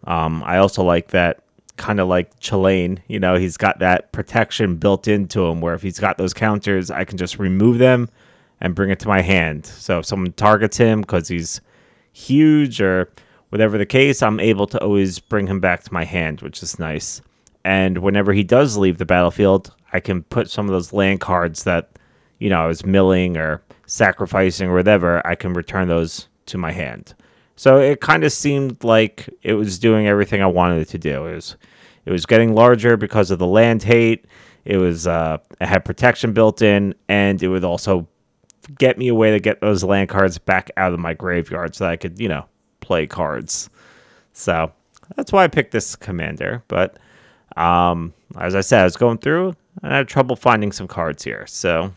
Um, I also like that, kind of like Chalane, you know, he's got that protection built into him, where if he's got those counters, I can just remove them and bring it to my hand. So if someone targets him because he's huge or whatever the case, I'm able to always bring him back to my hand, which is nice. And whenever he does leave the battlefield, I can put some of those land cards that, you know, I was milling or sacrificing or whatever, I can return those to my hand. So it kind of seemed like it was doing everything I wanted it to do. It was, it was getting larger because of the land hate. It was, uh, it had protection built in, and it would also get me a way to get those land cards back out of my graveyard so that I could, you know, play cards. So that's why I picked this commander. But um, as I said, I was going through and I had trouble finding some cards here. So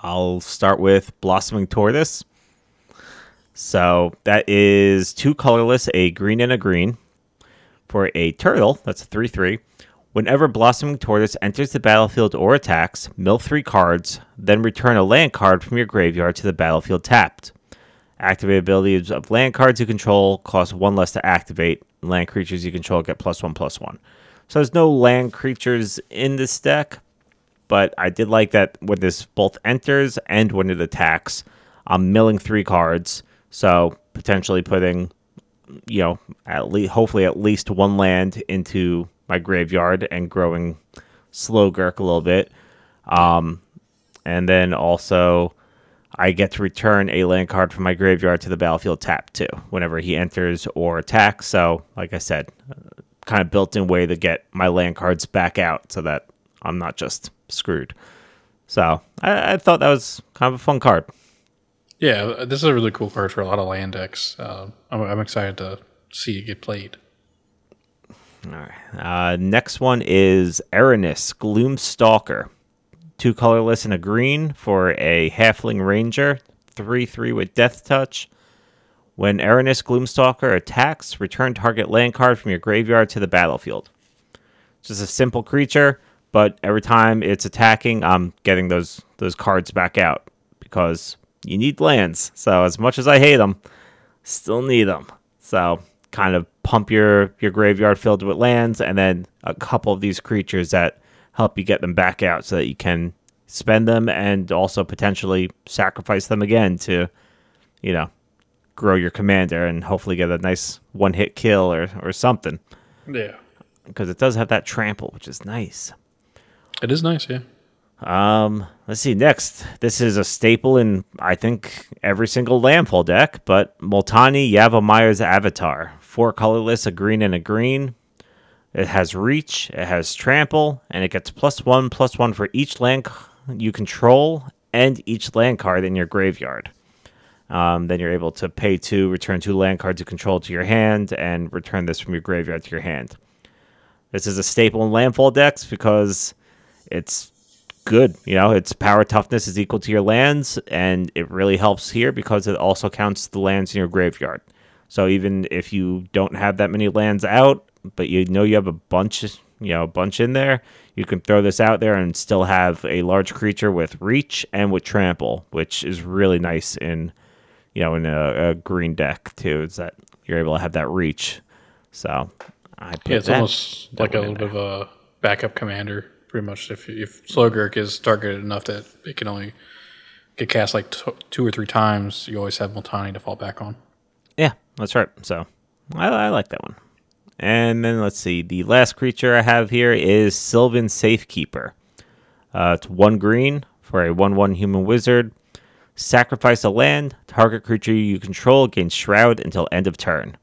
I'll start with Blossoming Tortoise. So that is two colorless, a green and a green. For a turtle, that's a three three. Whenever Blossoming Tortoise enters the battlefield or attacks, mill three cards, then return a land card from your graveyard to the battlefield tapped. Activate abilities of land cards you control cost one less to activate. Land creatures you control get plus one, plus one. So there's no land creatures in this deck, but I did like that when this both enters and when it attacks, I'm milling three cards, so potentially putting, you know, at least hopefully at least one land into my graveyard and growing Slogurk a little bit. Um, and then also I get to return a land card from my graveyard to the battlefield tapped too, whenever he enters or attacks. So, like I said, kind of built-in way to get my land cards back out so that I'm not just screwed. So I, I thought that was kind of a fun card. Yeah, this is a really cool card for a lot of land decks. Uh, I'm, I'm excited to see it get played. All right. Uh, next one is Aranis Gloomstalker. Two colorless and a green for a Halfling Ranger. three three with Death Touch. When Aranis Gloomstalker attacks, return target land card from your graveyard to the battlefield. It's just a simple creature, but every time it's attacking, I'm getting those, those cards back out because you need lands. So as much as I hate them, still need them. So kind of pump your, your graveyard filled with lands and then a couple of these creatures that help you get them back out so that you can spend them and also potentially sacrifice them again to, you know, grow your commander and hopefully get a nice one-hit kill or, or something. Yeah. Because it does have that trample, which is nice. It is nice, yeah. Um, let's see, next. This is a staple in, I think, every single landfall deck, but Multani Yavimyr's Avatar. Four colorless, a green and a green. It has reach, it has trample, and it gets plus one, plus one for each land you control and each land card in your graveyard. Um, then you're able to pay two, return two land cards you control to your hand, and return this from your graveyard to your hand. This is a staple in landfall decks because it's good. You know, its power toughness is equal to your lands, and it really helps here because it also counts the lands in your graveyard. So even if you don't have that many lands out, but you know you have a bunch, you know, a bunch in there, you can throw this out there and still have a large creature with reach and with trample, which is really nice in, you know, in a, a green deck too. Is that you're able to have that reach? So I put yeah, it's that, almost that like a little bit of a backup commander, pretty much. If if Slogurk is targeted enough that it can only get cast like t- two or three times, you always have Multani to fall back on. Yeah, that's right. So I, I like that one. And then let's see, the last creature I have here is Sylvan Safekeeper. Uh, it's one green for a one one human wizard. Sacrifice a land, target creature you control gains Shroud until end of turn.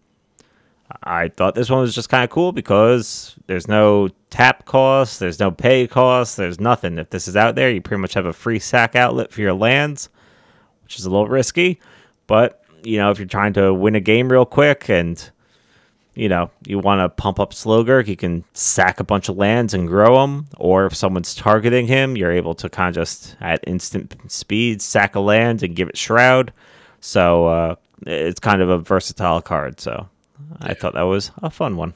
I thought this one was just kind of cool because there's no tap cost, there's no pay cost, there's nothing. If this is out there, you pretty much have a free sack outlet for your lands, which is a little risky. But, you know, if you're trying to win a game real quick and, you know, you want to pump up Slogurk, you can sack a bunch of lands and grow them. Or if someone's targeting him, you're able to kind of just, at instant speed, sack a land and give it Shroud. So uh, it's kind of a versatile card. So I yeah. thought that was a fun one.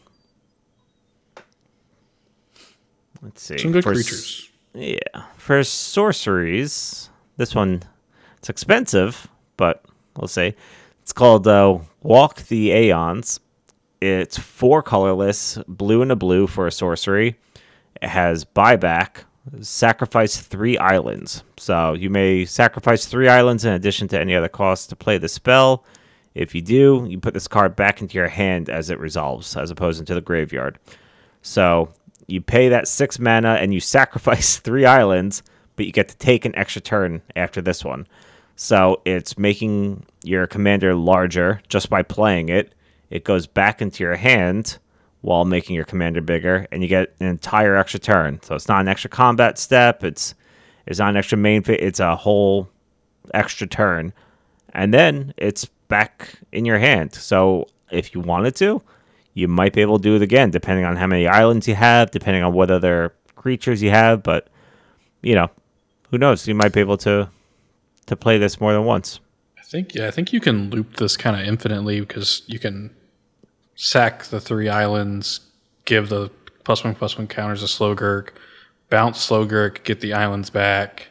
Let's see. Some good for creatures. S- yeah. For sorceries, this one, it's expensive, but we'll see. It's called uh, Walk the Aeons. It's four colorless, blue and a blue for a sorcery. It has buyback, sacrifice three islands. So you may sacrifice three islands in addition to any other cost to play the spell. If you do, you put this card back into your hand as it resolves, as opposed to the graveyard. So you pay that six mana and you sacrifice three islands, but you get to take an extra turn after this one. So it's making your commander larger just by playing it. It goes back into your hand while making your commander bigger, and you get an entire extra turn. So it's not an extra combat step. It's it's not an extra main fit. It's a whole extra turn. And then it's back in your hand. So if you wanted to, you might be able to do it again, depending on how many islands you have, depending on what other creatures you have. But, you know, who knows? You might be able to to play this more than once. I think, yeah, I think you can loop this kind of infinitely because you can sack the three islands, give the plus one, plus one counters to Slogurk, bounce Slogurk, get the islands back,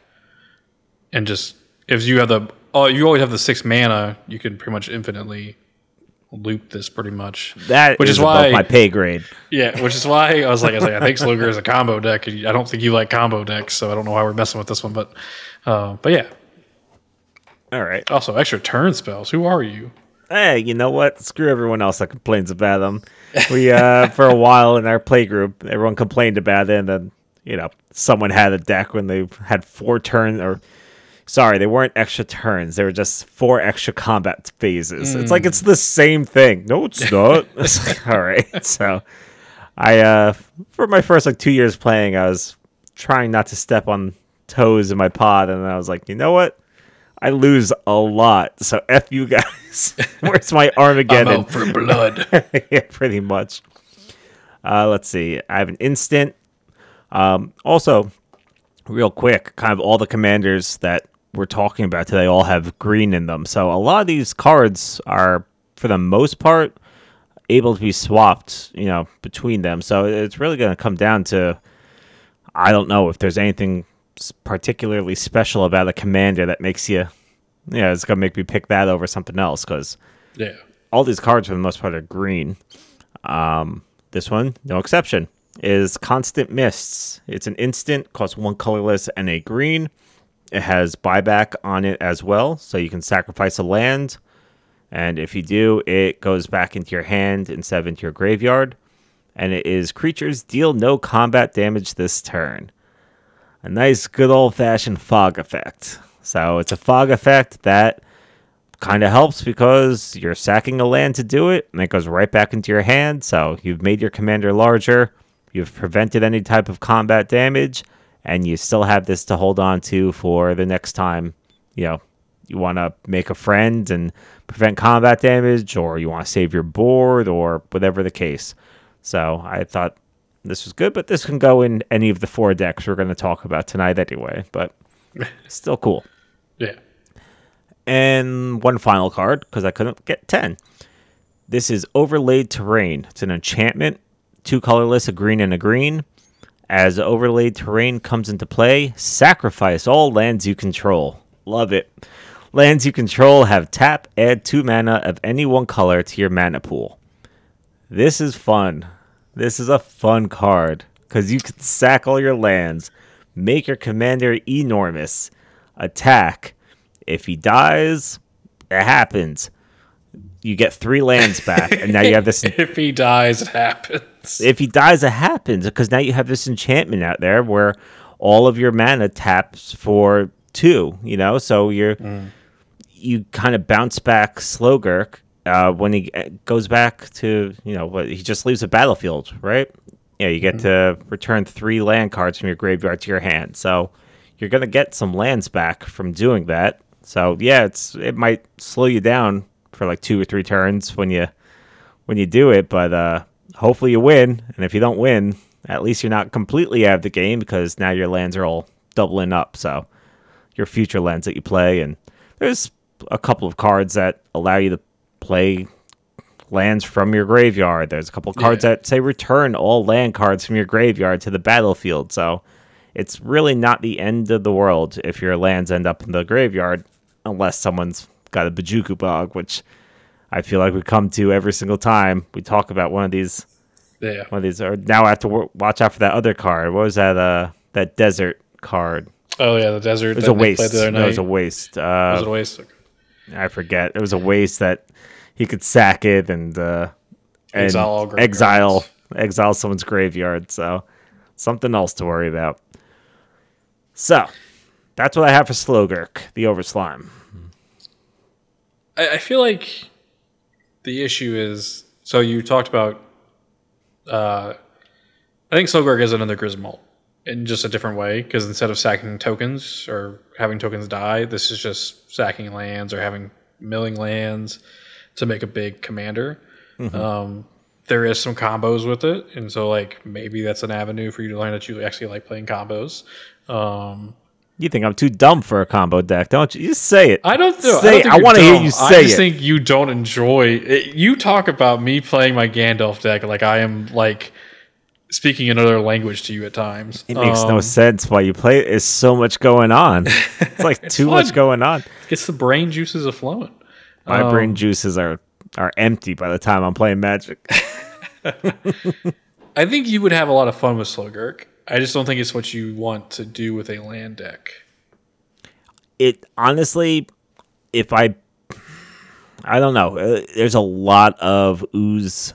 and just, if you have the, oh, you always have the six mana, you can pretty much infinitely loop this pretty much. That which is, is why, above my pay grade. Yeah, which is why I was like, I, was like, I think Slogurk is a combo deck. I don't think you like combo decks, so I don't know why we're messing with this one, but, uh, but yeah. All right. Also, extra turn spells. Who are you? Hey, you know what? Screw everyone else that complains about them. We, uh, for a while in our play group, everyone complained about it, and then, you know, someone had a deck when they had four turns, or, sorry, they weren't extra turns. They were just four extra combat phases. Mm. It's like, it's the same thing. No, it's not. It's like, all right. So, I, uh, for my first, like, two years playing, I was trying not to step on toes in my pod, and I was like, you know what? I lose a lot, so F you guys. Where's my Armageddon? I'm out for blood. Yeah, pretty much. Uh, let's see. I have an instant. Um, also, real quick, kind of all the commanders that we're talking about today all have green in them. So a lot of these cards are, for the most part, able to be swapped, you know, between them. So it's really going to come down to, I don't know if there's anything particularly special about a commander that makes you, yeah, you know, it's going to make me pick that over something else, because yeah, all these cards for the most part are green. Um, this one, no exception, is Constant Mists. It's an instant, costs one colorless and a green. It has buyback on it as well, so you can sacrifice a land, and if you do, it goes back into your hand instead of into your graveyard. And it is creatures deal no combat damage this turn. A nice, good old-fashioned fog effect. So it's a fog effect that kind of helps because you're sacking a land to do it, and it goes right back into your hand, so you've made your commander larger, you've prevented any type of combat damage, and you still have this to hold on to for the next time, you know, you want to make a friend and prevent combat damage, or you want to save your board, or whatever the case. So I thought this was good, but this can go in any of the four decks we're going to talk about tonight anyway, but still cool. Yeah. And one final card, because I couldn't get ten. This is Overlaid Terrain. It's an enchantment, two colorless, a green and a green. As Overlaid Terrain comes into play, sacrifice all lands you control. Love it. Lands you control have tap, add two mana of any one color to your mana pool. This is fun. This is a fun card, because you can sack all your lands, make your commander enormous, attack. If he dies, it happens. You get three lands back, and now you have this... If he dies, it happens. If he dies, it happens, because now you have this enchantment out there where all of your mana taps for two, you know? So you're mm. you kind of bounce back Slogurk uh, when he goes back to, you know, what he just leaves the battlefield, right? Yeah, you get mm. to return three land cards from your graveyard to your hand, so you're going to get some lands back from doing that. So, yeah, it's it might slow you down for like two or three turns when you when you do it, but uh, hopefully you win. And if you don't win, at least you're not completely out of the game, because now your lands are all doubling up. So your future lands that you play, and there's a couple of cards that allow you to play lands from your graveyard. There's a couple of cards yeah. that say return all land cards from your graveyard to the battlefield. So it's really not the end of the world if your lands end up in the graveyard, unless someone's got a Bajuku bog, which I feel like we come to every single time we talk about one of these. Yeah, one of these. Or now I have to watch out for that other card. What was that? Uh, that desert card. Oh yeah, the desert. It was a waste. The no, it was a waste. Uh, it was a waste. Okay. I forget. It was a waste that he could sack it and uh, and exile exile, exile someone's graveyard. So something else to worry about. So that's what I have for Slogurk, the Overslime. I, I feel like the issue is, so you talked about, uh, I think Slogurk is another Griswold in just a different way, because instead of sacking tokens or having tokens die, this is just sacking lands or having milling lands to make a big commander. Mm-hmm. Um, there is some combos with it, and so like maybe that's an avenue for you to learn that you actually like playing combos. Um, you think I'm too dumb for a combo deck, don't you? You say it. I don't know. Say I, I want to hear you say it. I just it. think you don't enjoy it. You talk about me playing my Gandalf deck like I am like speaking another language to you at times. It makes um, no sense why you play it. It's so much going on. It's like it's too fun. much going on. It's the brain juices are flowing. My um, brain juices are are empty by the time I'm playing Magic. I think you would have a lot of fun with Slogurk. I just don't think it's what you want to do with a land deck. It honestly, if I, I don't know. There's a lot of ooze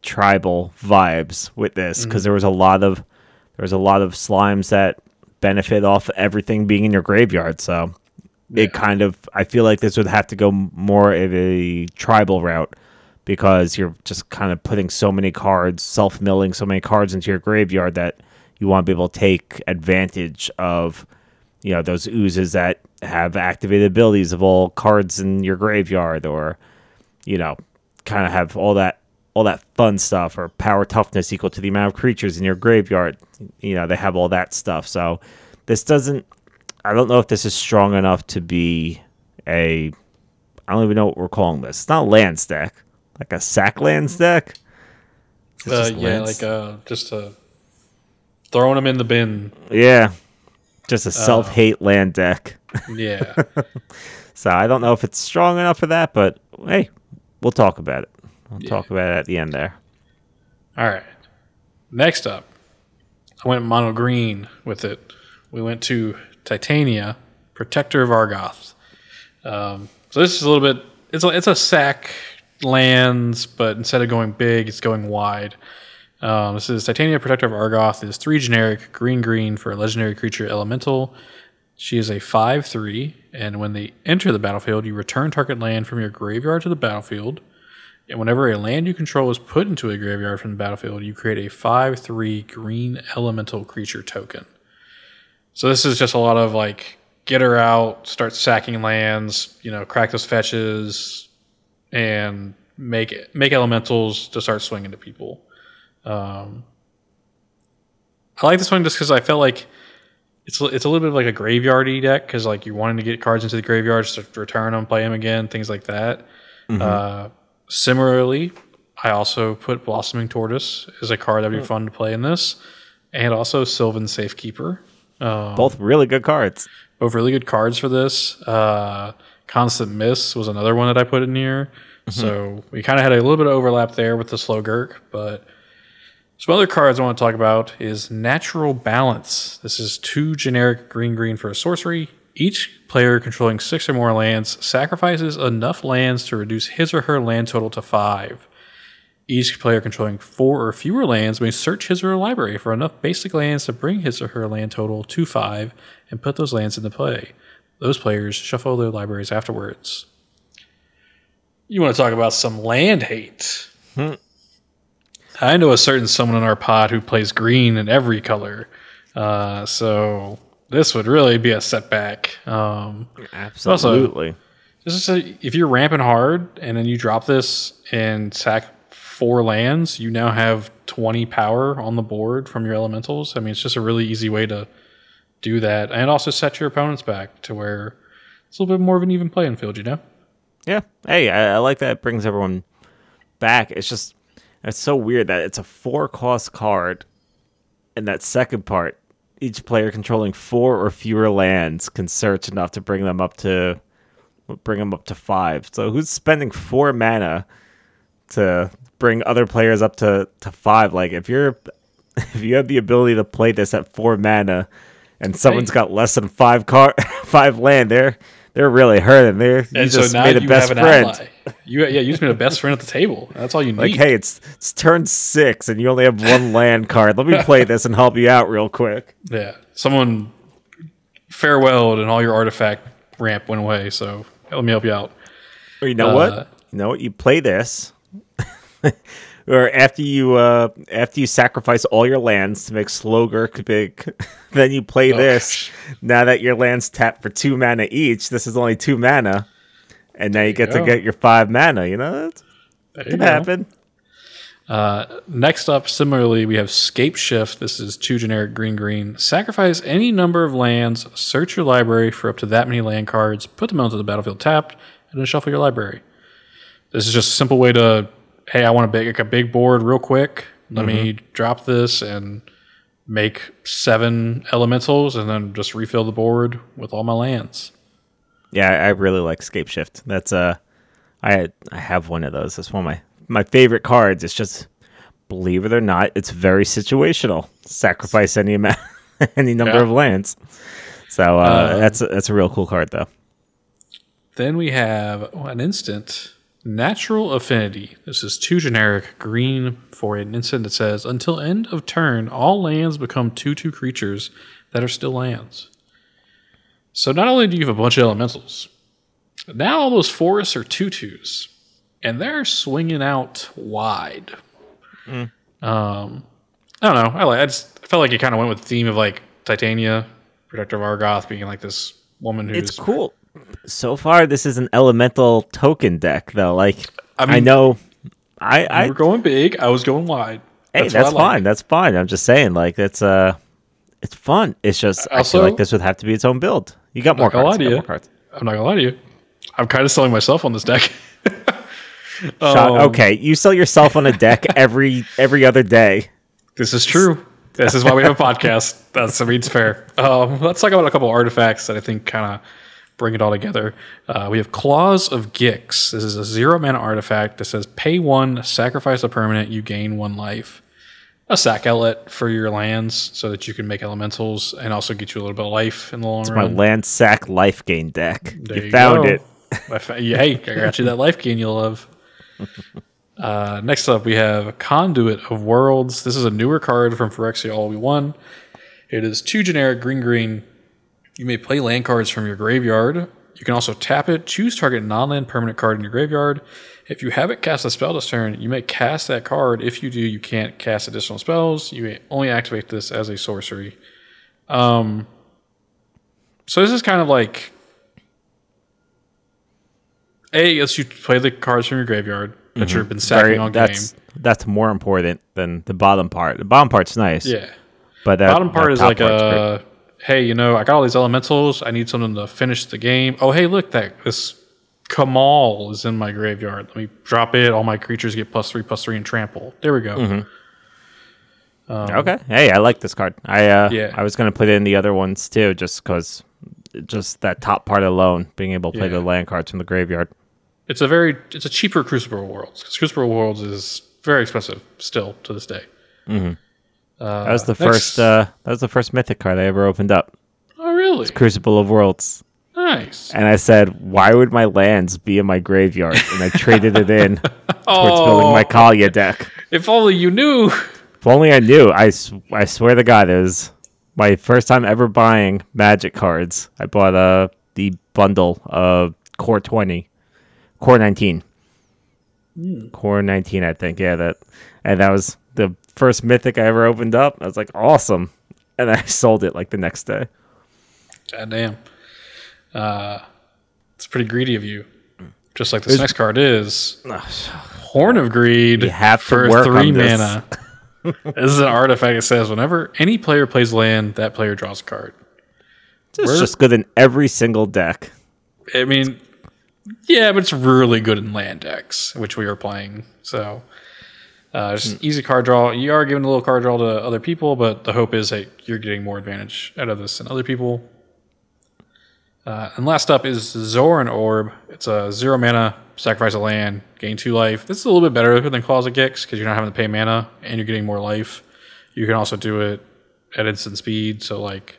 tribal vibes with this, because mm-hmm. there was a lot of there was a lot of slimes that benefit off everything being in your graveyard. So yeah. it kind of, I feel like this would have to go more of a tribal route, because you're just kind of putting so many cards, self-milling so many cards into your graveyard that you want to be able to take advantage of, you know, those oozes that have activated abilities of all cards in your graveyard, or, you know, kind of have all that, all that fun stuff, or power toughness equal to the amount of creatures in your graveyard. You know, they have all that stuff. So this doesn't, I don't know if this is strong enough to be a, I don't even know what we're calling this. It's not lands deck, like a sack lands deck. Uh, yeah, like uh, just uh, throwing them in the bin. Yeah, just a self-hate uh, land deck. Yeah. So I don't know if it's strong enough for that, but hey, we'll talk about it. We'll yeah. talk about it at the end there. All right. Next up, I went mono green with it. We went to Titania, Protector of Argoth. Um, so this is a little bit, it's a, it's a sack lands, but instead of going big, it's going wide. Um, this is Titania, Protector of Argoth. It is three generic, green green for a legendary creature elemental. She is a five three, and when they enter the battlefield, you return target land from your graveyard to the battlefield. And whenever a land you control is put into a graveyard from the battlefield, you create a five three green elemental creature token. So this is just a lot of, like, get her out, start sacking lands, you know, crack those fetches, and make it, make elementals to start swinging to people. Um, I like this one just because I felt like it's it's a little bit of like a graveyard-y deck, because like you're wanting to get cards into the graveyard, so return them, play them again, things like that. Mm-hmm. Uh, similarly, I also put Blossoming Tortoise as a card that would be fun to play in this, and also Sylvan Safekeeper. Um, Both really good cards. Both really good cards for this. Uh, Constant Miss was another one that I put in here. Mm-hmm. So we kind of had a little bit of overlap there with the Slogurk. But some other cards I want to talk about is Natural Balance. This is two generic green green for a sorcery. Each player controlling six or more lands sacrifices enough lands to reduce his or her land total to five. Each player controlling four or fewer lands may search his or her library for enough basic lands to bring his or her land total to five and put those lands into play. Those players shuffle their libraries afterwards. You want to talk about some land hate? Hmm. I know a certain someone in our pod who plays green in every color, uh, so this would really be a setback. Um, Absolutely. Also, this is a, if you're ramping hard and then you drop this and sack four lands, you now have twenty power on the board from your elementals. I mean, it's just a really easy way to do that, and also set your opponents back to where it's a little bit more of an even playing field, you know? Yeah. Hey, I, I like that. It brings everyone back. It's just, it's so weird that it's a four cost card, and that second part, each player controlling four or fewer lands can search enough to bring them up to bring them up to five. So who's spending four mana to bring other players up to, to five? Like, if you're if you have the ability to play this at four mana, and someone's hey. got less than five car five land, they're they're really hurting. They're and you so just now made a you best have an friend. Ally. You yeah, you just made a best friend at the table. That's all you need. Like, hey, it's it's turn six, and you only have one land card. Let me play this and help you out real quick. Yeah, someone farewelled, and all your artifact ramp went away. So let me help you out. Or you know uh, what? You know what? You play this. Or after you uh, after you sacrifice all your lands to make Slogurk big, then you play oh, this. Gosh. Now that your lands tap for two mana each, this is only two mana, and now you, you get go. to get your five mana. You know, that can happen. Uh, next up, similarly, we have Scape Shift. This is two generic green green. Sacrifice any number of lands. Search your library for up to that many land cards. Put them onto the battlefield tapped, and then shuffle your library. This is just a simple way to. Hey, I want a big, like a big board real quick. Let mm-hmm. me drop this and make seven elementals and then just refill the board with all my lands. Yeah, I really like Scape Shift. That's uh, I I have one of those. That's one of my, my favorite cards. It's just, believe it or not, it's very situational. Sacrifice any amount, any number yeah. of lands. So uh, uh, that's, a, that's a real cool card, though. Then we have an instant... Natural Affinity. This is two generic green for an instant that says, until end of turn, all lands become two two creatures that are still lands. So not only do you have a bunch of elementals, now all those forests are two twos, and they're swinging out wide. Mm. Um, I don't know. I, like, I just I felt like it kind of went with the theme of like Titania, Protector of Argoth, being like this woman who's... It's cool. So far, this is an elemental token deck, though. Like, I, mean, I know, I, I you were going big. I was going wide. Hey, that's, that's fine. Like. That's fine. I'm just saying, like, it's uh, it's fun. It's just I, also, I feel like this would have to be its own build. You got, more cards. You got more cards. I'm not gonna lie to you. I'm kind of selling myself on this deck. Shot, um, okay, you sell yourself on a deck every every other day. This is true. This is why we have a podcast. That's I mean, it's fair. Um, let's talk about a couple of artifacts that I think kind of bring it all together. Uh, we have Claws of Gix. This is a zero mana artifact that says pay one, sacrifice a permanent, you gain one life. A sack outlet for your lands so that you can make elementals and also get you a little bit of life in the long it's run. It's my land sack life gain deck. There you, you found go. It. I found, yeah, hey, I got you that life gain you love. Uh, next up, we have Conduit of Worlds. This is a newer card from Phyrexia All We Won. It is two generic green green. You may play land cards from your graveyard. You can also tap it, choose target non-land permanent card in your graveyard. If you haven't cast a spell this turn, you may cast that card. If you do, you can't cast additional spells. You may only activate this as a sorcery. Um, so this is kind of like... A, it lets you play the cards from your graveyard that mm-hmm. you've been sacking Very, on that's, game. That's more important than the bottom part. The bottom part's nice. Yeah. But that bottom part that is like a, great. Hey, you know, I got all these elementals. I need something to finish the game. Oh, hey, look, that this Kamal is in my graveyard. Let me drop it. All my creatures get plus three, plus three, and trample. There we go. Mm-hmm. Um, okay. Hey, I like this card. I uh, yeah. I was going to put in the other ones too, just because just that top part alone, being able to play yeah. the land cards from the graveyard. It's a very, it's a cheaper Crucible of Worlds, because Crucible of Worlds is very expensive still to this day. Mm-hmm. Uh, that was the next. first, uh, that was the first Mythic card I ever opened up. Oh, really? It's Crucible of Worlds. Nice. And I said, why would my lands be in my graveyard? And I traded it in oh, towards building my Kalia deck. If only you knew. If only I knew. I, I swear to God, it was my first time ever buying Magic cards. I bought uh, the bundle of Core twenty. Core nineteen. Mm. Core nineteen, I think. Yeah, that. And that was the first Mythic I ever opened up. I was like, awesome. And I sold it like the next day. God damn. Uh, it's pretty greedy of you. Just like this it's, next card is uh, Horn of Greed you have to for work three on mana. This. This is an artifact that says whenever any player plays land, that player draws a card. It's We're, just good in every single deck. I mean... Yeah, but it's really good in land decks, which we are playing. So, uh, just mm. easy card draw. You are giving a little card draw to other people, but the hope is that you're getting more advantage out of this than other people. Uh, and last up is Zoran Orb. It's a zero mana, sacrifice a land, gain two life. This is a little bit better than Claws of Gix because you're not having to pay mana and you're getting more life. You can also do it at instant speed, so like.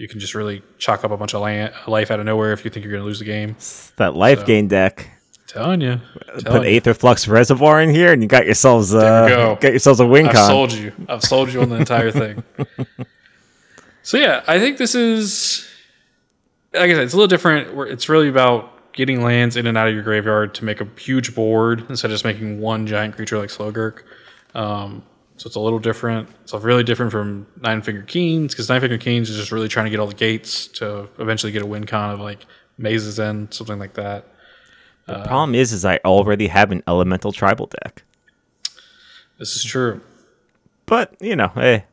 You can just really chalk up a bunch of land, life out of nowhere if you think you're going to lose the game. It's that life so, gain deck. Telling you. Telling Put you. Aether Flux Reservoir in here and you got yourselves uh, you go. got yourselves a win I've con. I've sold you. I've sold you on the entire thing. So yeah, I think this is, like I said, it's a little different. It's really about getting lands in and out of your graveyard to make a huge board instead of just making one giant creature like Slogurk. Um So it's a little different. It's really different from Nine-Finger Keene because Nine-Finger Keene is just really trying to get all the gates to eventually get a win con of like Maze's End, something like that. The uh, problem is, is I already have an Elemental Tribal deck. This is true. But, you know, hey,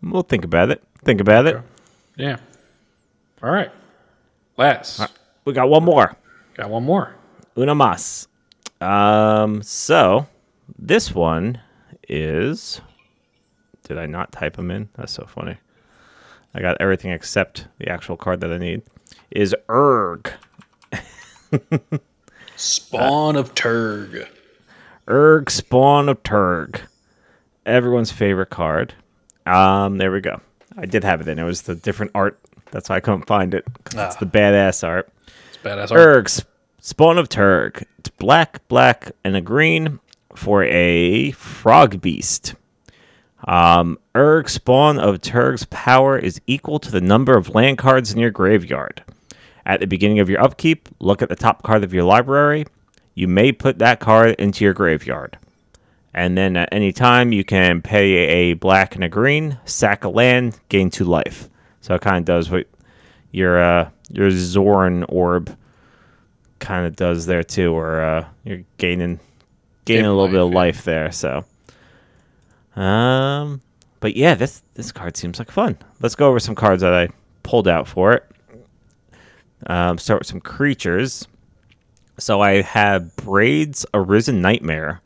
we'll think about it. Think about it. Yeah. All right. Last. All right. We got one more. Got one more. Una mas. Um, so, this one... is did I not type them in? That's so funny. I got everything except the actual card that I need. Is Urg. Spawn uh, of Turg. Urg, Spawn of Turg. Everyone's favorite card. Um, there we go. I did have it in. It was the different art. That's why I couldn't find it. Ah, it's the badass art. It's badass art. Urg, Spawn of Turg. It's black, black, and a green. For a frog beast. Um, Urg, Spawn of Turg's power is equal to the number of land cards in your graveyard. At the beginning of your upkeep, look at the top card of your library. You may put that card into your graveyard. And then at any time, you can pay a black and a green, sack a land, gain two life. So it kind of does what your, uh, your Zoran Orb kind of does there too, or uh, you're gaining... gaining a little bit of life there. So, um, but yeah, this this card seems like fun. Let's go over some cards that I pulled out for it. Um, start with some creatures. So I have Braids, a Risen Nightmare.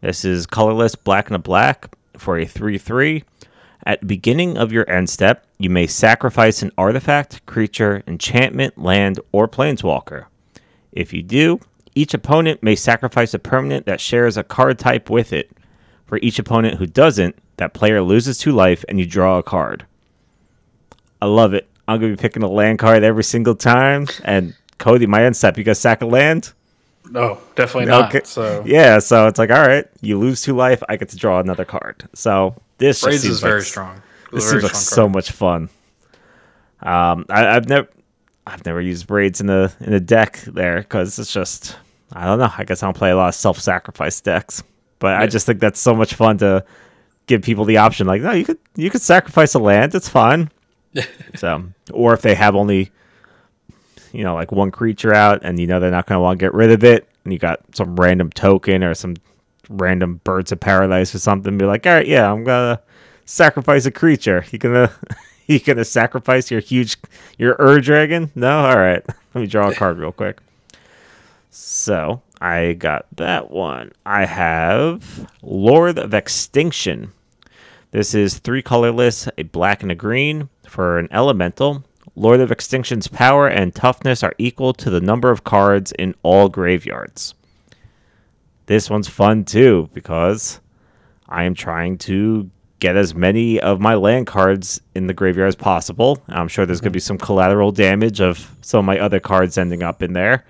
This is colorless, black and a black for a three three. At the beginning of your end step, you may sacrifice an artifact, creature, enchantment, land, or planeswalker. If you do, each opponent may sacrifice a permanent that shares a card type with it. For each opponent who doesn't, that player loses two life and you draw a card. I love it. I'm going to be picking a land card every single time. And Cody, my end step, you guys sack a land? No, definitely not. Okay. So yeah, so it's like, all right, you lose two life, I get to draw another card. So this just seems is like, very strong. This very seems strong like card. So much fun. Um, I, I've never, I've never used Braids in the in the deck there because it's just, I don't know. I guess I don't play a lot of self-sacrifice decks, but yeah. I just think that's so much fun to give people the option. Like, no, you could you could sacrifice a land. It's fine. So, or if they have only, you know, like one creature out and you know they're not going to want to get rid of it, and you got some random token or some random Birds of Paradise or something, be like, all right, yeah, I'm going to sacrifice a creature. You going to you going to sacrifice your huge, your Ur dragon? No? All right. Let me draw a card real quick. So I got that one. I have Lord of Extinction. This is three colorless, a black and a green for an elemental. Lord of Extinction's power and toughness are equal to the number of cards in all graveyards. This one's fun, too, because I am trying to get as many of my land cards in the graveyard as possible. I'm sure there's going to be some collateral damage of some of my other cards ending up in there.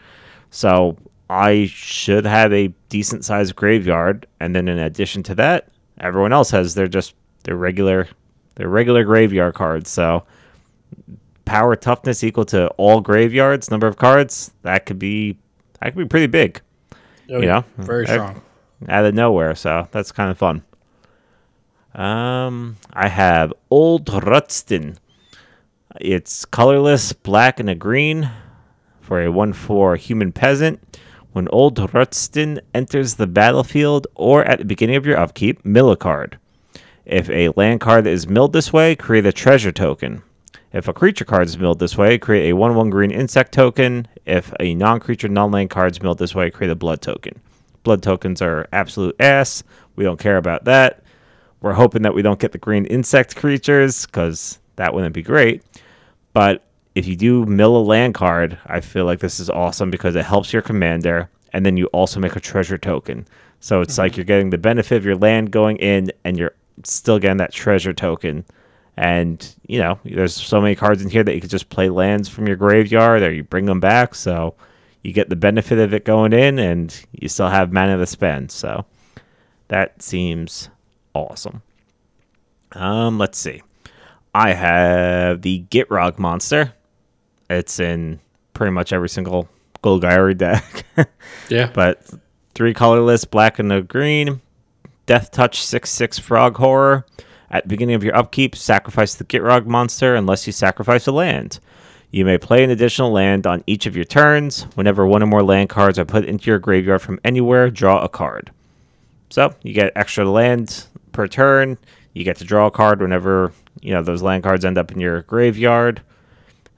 So I should have a decent-sized graveyard. And then in addition to that, everyone else has their just their regular, their regular graveyard cards. So power toughness equal to all graveyards, number of cards, that could be that could be pretty big. Oh, you know, very strong. Out of nowhere, so that's kind of fun. Um, I have Old Rutston. It's colorless, black and a green for a one four human peasant. When Old Rutston enters the battlefield or at the beginning of your upkeep, mill a card. If a land card is milled this way, create a treasure token. If a creature card is milled this way, create a one one green insect token. If a non-creature, non-land card is milled this way, create a blood token. Blood tokens are absolute ass. We don't care about that. We're hoping that we don't get the green insect creatures because that wouldn't be great. But if you do mill a land card, I feel like this is awesome because it helps your commander. And then you also make a treasure token. So it's mm-hmm. like you're getting the benefit of your land going in and you're still getting that treasure token. And, you know, there's so many cards in here that you could just play lands from your graveyard or you bring them back. So you get the benefit of it going in and you still have mana to spend. So that seems awesome. Um, let's see. I have the Gitrog Monster. It's in pretty much every single Golgari deck. Yeah. But three colorless, black and a green. Death Touch six six Frog Horror. At the beginning of your upkeep, sacrifice the Gitrog Monster unless you sacrifice a land. You may play an additional land on each of your turns. Whenever one or more land cards are put into your graveyard from anywhere, draw a card. So you get extra land per turn. You get to draw a card whenever, you know, those land cards end up in your graveyard.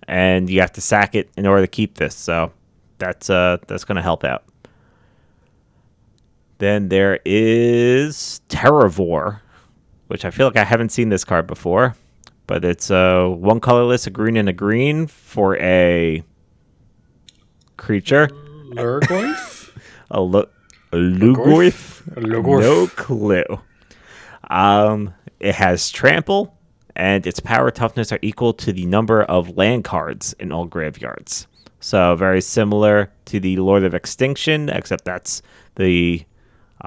And you have to sack it in order to keep this. So that's uh, that's going to help out. Then there is Terravore, which I feel like I haven't seen this card before, but it's a uh, one colorless, a green, and a green for a creature. Lhurgoyf? a L- Lhurgoyf? Lhurgoyf? No clue. Um, it has trample, and its power toughness are equal to the number of land cards in all graveyards. So very similar to the Lord of Extinction, except that's the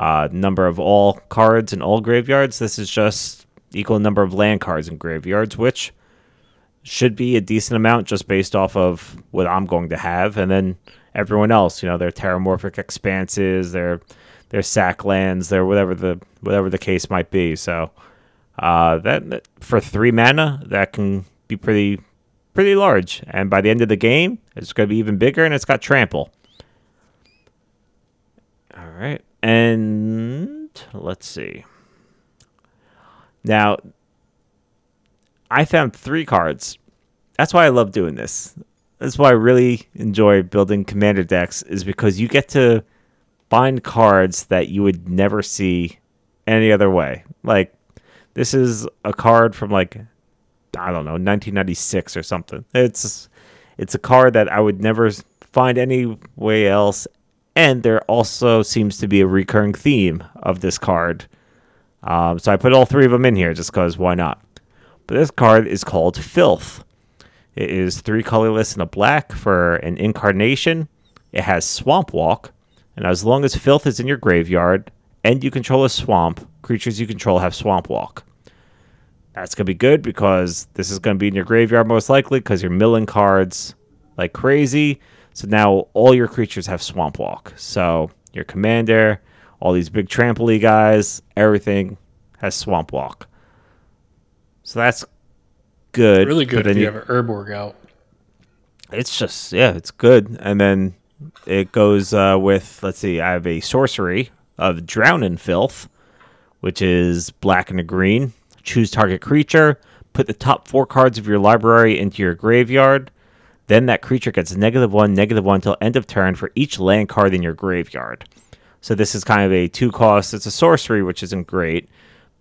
Uh, number of all cards in all graveyards. This is just equal number of land cards in graveyards, which should be a decent amount just based off of what I'm going to have. And then everyone else, you know, their Terramorphic Expanses, their their sack lands, their whatever the whatever the case might be. So uh, that for three mana, that can be pretty pretty large. And by the end of the game, it's going to be even bigger, and it's got trample. All right. And let's see. Now, I found three cards. That's why I love doing this. That's why I really enjoy building commander decks, is because you get to find cards that you would never see any other way. Like, this is a card from, like, I don't know, nineteen ninety-six or something. It's it's a card that I would never find any way else. And there also seems to be a recurring theme of this card. Um, so I put all three of them in here just because why not? But this card is called Filth. It is three colorless and a black for an incarnation. It has Swamp Walk. And as long as Filth is in your graveyard and you control a swamp, creatures you control have Swamp Walk. That's going to be good because this is going to be in your graveyard most likely because you're milling cards like crazy. So now all your creatures have Swamp Walk. So your commander, all these big trampoly guys, everything has Swamp Walk. So that's good. It's really good if you, you have an Urborg out. It's just, yeah, it's good. And then it goes uh, with, let's see, I have a sorcery of Drowning Filth, which is black and a green. Choose target creature. Put the top four cards of your library into your graveyard. Then that creature gets negative one, negative one till end of turn for each land card in your graveyard. So this is kind of a two cost. It's a sorcery, which isn't great,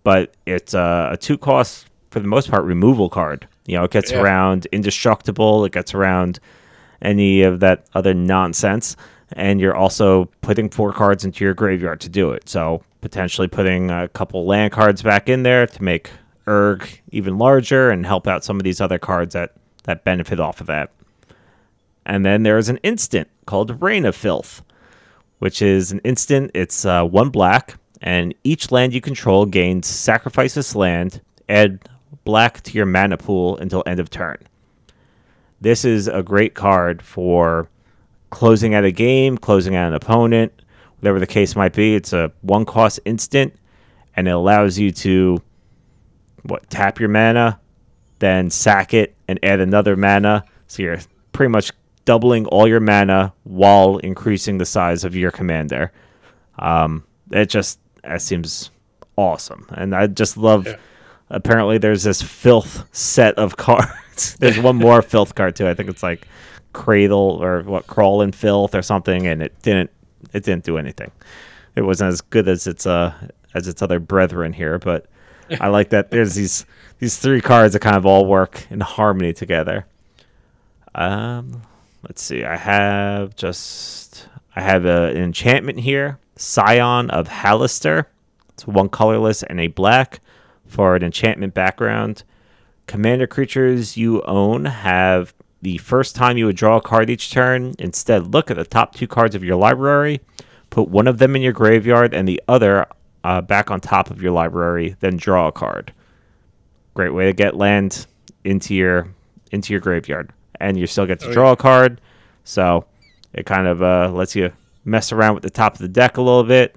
but it's a, a two cost for the most part removal card. You know, it gets yeah. around indestructible. It gets around any of that other nonsense. And you're also putting four cards into your graveyard to do it. So potentially putting a couple land cards back in there to make Urg even larger and help out some of these other cards that, that benefit off of that. And then there is an instant called Rain of Filth, which is an instant. It's uh, one black, and each land you control gains sacrifice this land, add black to your mana pool until end of turn. This is a great card for closing out a game, closing out an opponent, whatever the case might be. It's a one-cost instant, and it allows you to what tap your mana, then sack it, and add another mana. So you're pretty much doubling all your mana while increasing the size of your commander. Um, it just that seems awesome. And I just love, yeah. apparently there's this Filth set of cards. There's one more Filth card too. I think it's like Cradle or what, Crawl in Filth or something. And it didn't, it didn't do anything. It wasn't as good as its, uh, as its other brethren here, but I like that. There's these, these three cards that kind of all work in harmony together. Um, Let's see, I have just, I have a, an enchantment here, Scion of Halister. It's one colorless and a black for an enchantment background. Commander creatures you own have the first time you would draw a card each turn, instead look at the top two cards of your library, put one of them in your graveyard and the other uh, back on top of your library, then draw a card. Great way to get land into your into your graveyard. And you still get to draw a card. So it kind of uh, lets you mess around with the top of the deck a little bit,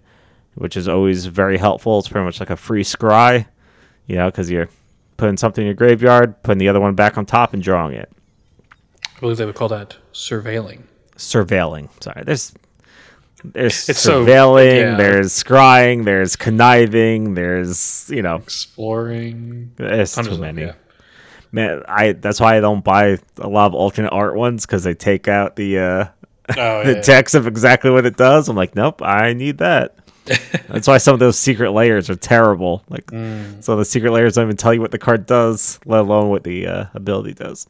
which is always very helpful. It's pretty much like a free scry, you know, because you're putting something in your graveyard, putting the other one back on top and drawing it. I believe they would call that surveilling. Surveilling. Sorry. There's there's it's surveilling, so, yeah. There's scrying, there's conniving, there's, you know. Exploring. There's too many. Them, yeah. Man, I that's why I don't buy a lot of alternate art ones, because they take out the uh, oh, the yeah, text yeah. of exactly what it does. I'm like, nope, I need that. That's why some of those secret layers are terrible. Like, mm. so the secret layers don't even tell you what the card does, let alone what the uh, ability does.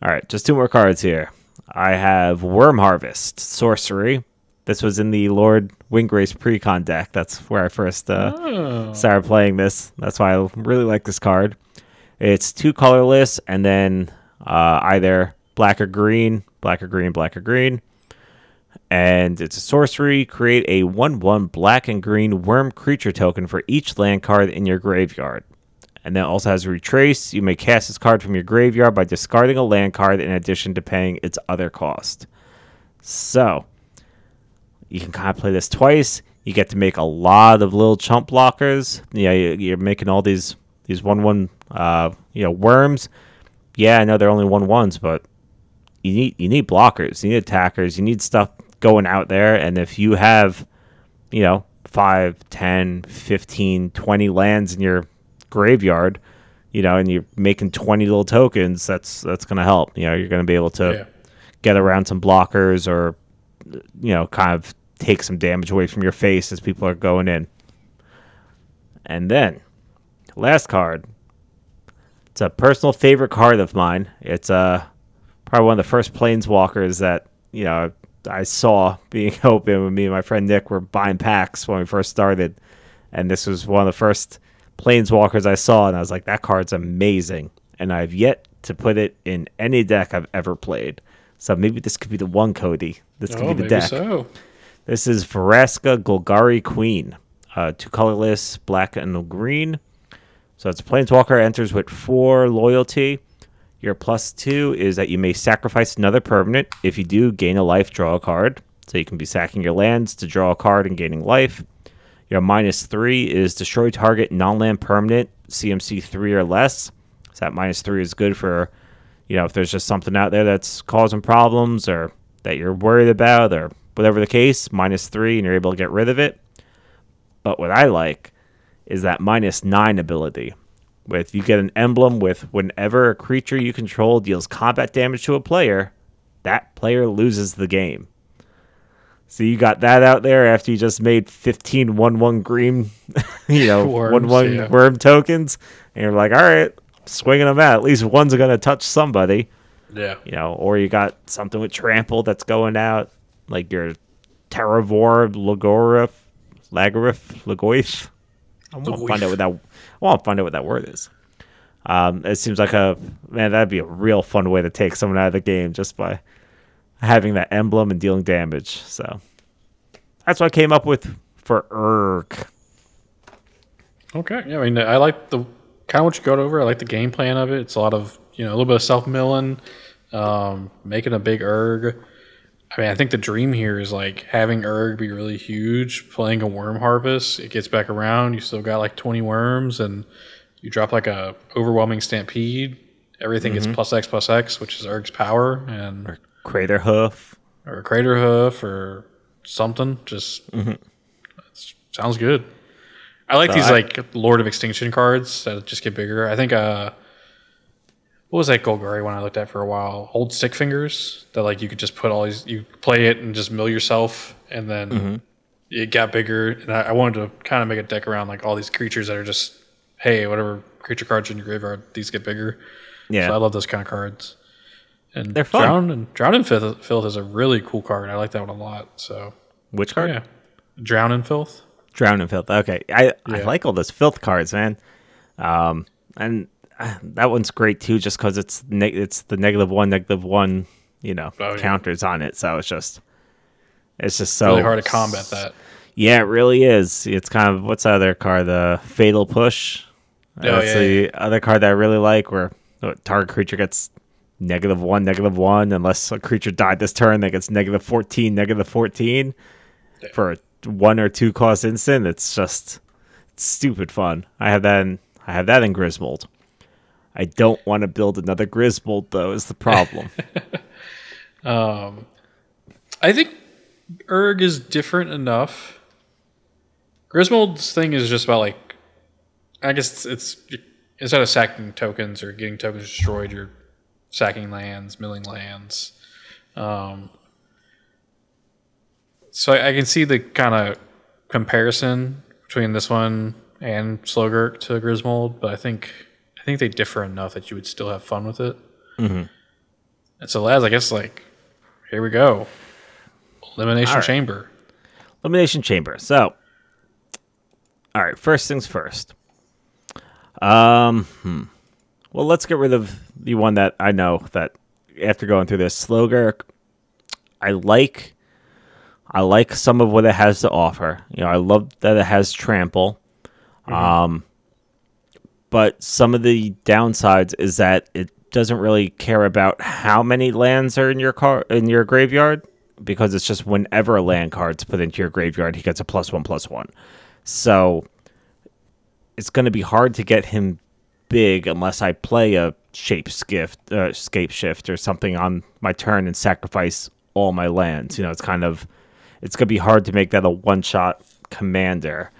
All right, just two more cards here. I have Worm Harvest, sorcery. This was in the Lord Windgrace pre-con deck. That's where I first uh, oh. started playing this. That's why I really like this card. It's two colorless and then uh, either black or green, black or green, black or green. And it's a sorcery. Create a one one black and green worm creature token for each land card in your graveyard. And then also has retrace. You may cast this card from your graveyard by discarding a land card in addition to paying its other cost. So you can kind of play this twice. You get to make a lot of little chump blockers. Yeah, you're making all these these one one Uh, you know, worms. Yeah, I know they're only one ones, but you need you need blockers, you need attackers, you need stuff going out there. And if you have you know, five, ten, fifteen, twenty lands in your graveyard, you know, and you're making twenty little tokens, that's that's going to help. You know, you're going to be able to yeah. get around some blockers or, you know, kind of take some damage away from your face as people are going in. And then, last card. It's a personal favorite card of mine. It's uh, probably one of the first Planeswalkers that, you know, I saw being open when me and my friend Nick were buying packs when we first started. And this was one of the first Planeswalkers I saw, and I was like, that card's amazing. And I've yet to put it in any deck I've ever played. So maybe this could be the one, Cody. This could oh, be the maybe deck. So. This is Vraska Golgari Queen. Uh, two colorless, black and green. So it's Planeswalker enters with four loyalty. Your plus two is that you may sacrifice another permanent. If you do, gain a life, draw a card. So you can be sacking your lands to draw a card and gaining life. Your minus three is destroy target non-land permanent, C M C three or less. So that minus three is good for, you know, if there's just something out there that's causing problems or that you're worried about or whatever the case, minus three, and you're able to get rid of it. But what I like is that minus nine ability. With you get an emblem with whenever a creature you control deals combat damage to a player, that player loses the game. So you got that out there after you just made fifteen one one green, you know, worms, one one yeah. worm tokens, and you're like, all right, swinging them out. At least one's going to touch somebody. Yeah. You know, or you got something with trample that's going out, like your Terravore, Lhurgoyf, Lhurgoyf, Lhurgoyf. I want to find out what that. I want to find out what that word is. Um, it seems like a man. That'd be a real fun way to take someone out of the game just by having that emblem and dealing damage. So that's what I came up with for Urg. Okay, yeah. I mean, I like the kind of what you got over. I like the game plan of it. It's a lot of you know a little bit of self milling, um, making a big Urg. I mean, I think the dream here is like having Urg be really huge, playing a worm harvest. It gets back around. You still got like twenty worms, and you drop like a overwhelming stampede. Everything mm-hmm. gets plus X plus X, which is Urg's power, and or crater hoof, or crater hoof, or something. Just mm-hmm. sounds good. I like so these I, like Lord of Extinction cards that just get bigger. I think. Uh, What was that Golgari one I looked at for a while? Old Stick Fingers that like you could just put all these, you play it and just mill yourself, and then mm-hmm. it got bigger. And I, I wanted to kind of make a deck around like all these creatures that are just, hey, whatever creature cards in your graveyard, these get bigger. Yeah, so I love those kind of cards. And they're fun. Drown and Drowning Filth is a really cool card. I like that one a lot. So which card? Yeah, Drowning Filth. Drowning Filth. Okay, I yeah. I like all those filth cards, man. Um and. That one's great too, just because it's ne- it's the negative one, negative one, you know, oh, counters yeah. on it. So it's just, it's just so really hard to combat that. Yeah, it really is. It's kind of what's the other card, the Fatal Push. Oh, That's yeah, the yeah. other card that I really like, where a target creature gets negative one, negative one, unless a creature died this turn, that gets negative fourteen, negative fourteen yeah. for a one or two cost instant. It's just it's stupid fun. I have that. In, I have that in Griswold. I don't want to build another Griswold, though, is the problem. um, I think Urg is different enough. Griswold's thing is just about, like, I guess it's, it's instead of sacking tokens or getting tokens destroyed, you're sacking lands, milling lands. Um, so I, I can see the kind of comparison between this one and Slogurk to Griswold, but I think... I think they differ enough that you would still have fun with it. Mm-hmm. And so, Laz, I guess, like, here we go. Elimination right. Chamber. Elimination Chamber. So, all right, first things first. Um, hmm. Well, let's get rid of the one that I know that after going through this, Slogurk, I like, I like some of what it has to offer. You know, I love that it has trample. Mm-hmm. Um. But some of the downsides is that it doesn't really care about how many lands are in your car in your graveyard, because it's just whenever a land card's put into your graveyard, he gets a plus one plus one. So it's going to be hard to get him big unless I play a shape shift, uh, scape shift, or something on my turn and sacrifice all my lands. You know, it's kind of it's going to be hard to make that a one shot commander.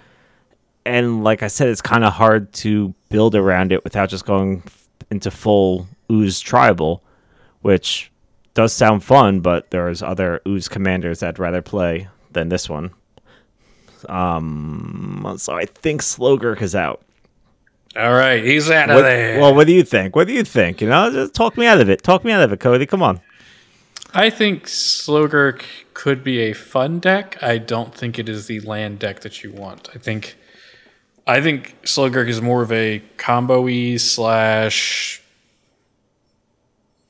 And like I said, it's kind of hard to build around it without just going into full Ooze tribal, which does sound fun, but there's other Ooze commanders I'd rather play than this one. Um, so I think Slogurk is out. All right, he's out of what, there. Well, what do you think? What do you think? You know, just talk me out of it. Talk me out of it, Cody. Come on. I think Slogurk could be a fun deck. I don't think it is the land deck that you want. I think, I think Slogurk is more of a combo-y slash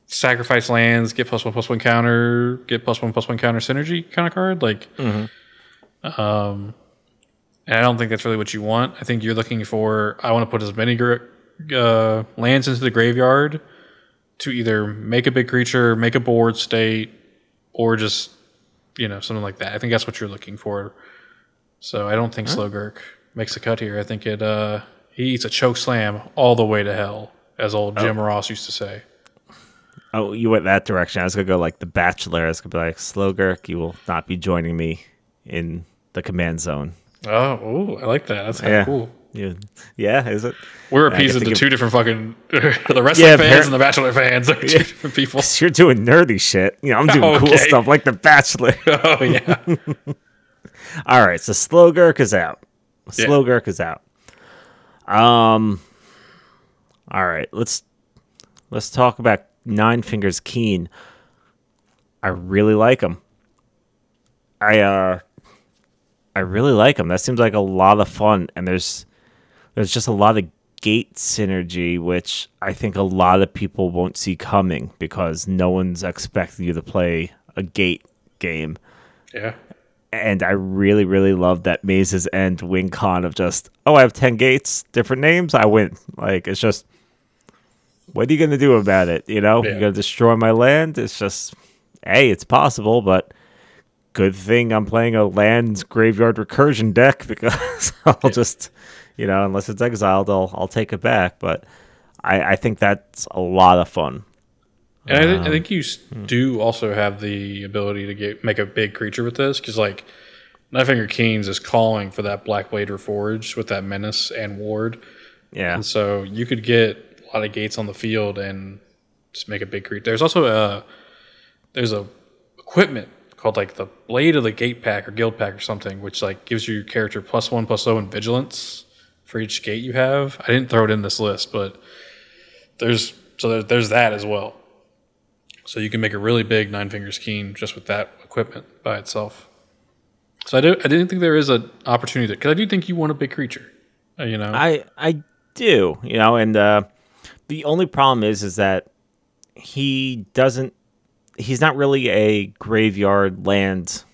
sacrifice lands, get plus one plus one counter, get plus one plus one counter synergy kind of card. Like, mm-hmm. um, and I don't think that's really what you want. I think you're looking for, I want to put as many uh, lands into the graveyard to either make a big creature, make a board state, or just, you know, something like that. I think that's what you're looking for. So I don't think huh? Slogurk makes a cut here. I think it uh, he eats a choke slam all the way to hell, as old Jim oh. Ross used to say. Oh, you went that direction. I was going to go like The Bachelor. I was going to be like, Slogurk, you will not be joining me in the command zone. Oh, ooh, I like that. That's kind of yeah. cool. Yeah. yeah, is it? We're appeasing the give... two different fucking the wrestling yeah, fans par- and the Bachelor fans. They're two yeah. different people. You're doing nerdy shit. You know, I'm doing oh, okay. cool stuff like The Bachelor. Oh yeah. All right, so Slogurk is out. Slogurk yeah. is out. Um. All right, let's let's talk about Nine-Fingers Keene. I really like him. I uh, I really like him. That seems like a lot of fun, and there's. There's just a lot of gate synergy, which I think a lot of people won't see coming because no one's expecting you to play a gate game. Yeah. And I really, really love that Maze's End win con of just, oh, I have ten gates, different names, I win. Like, it's just, what are you going to do about it? You know, yeah. you're going to destroy my land? It's just, hey, it's possible, but good thing I'm playing a land graveyard recursion deck because I'll yeah. just... You know, unless it's exiled, I'll I'll take it back. But I, I think that's a lot of fun. And um, I, th- I think you hmm. do also have the ability to get make a big creature with this because, like, Nine-Finger Keene's is calling for that Black Blade Reforged with that Menace and Ward. Yeah. And so you could get a lot of gates on the field and just make a big creature. There's also a there's a equipment called like the Blade of the Gate Pack or Guild Pack or something, which like gives your character plus one plus zero in vigilance for each gate you have. I didn't throw it in this list, but there's so there, there's that as well. So you can make a really big Nine-Fingers Keene just with that equipment by itself. So I do I didn't think there is an opportunity there because I do think you want a big creature. You know, I I do. You know, and uh, the only problem is is that he doesn't. He's not really a graveyard land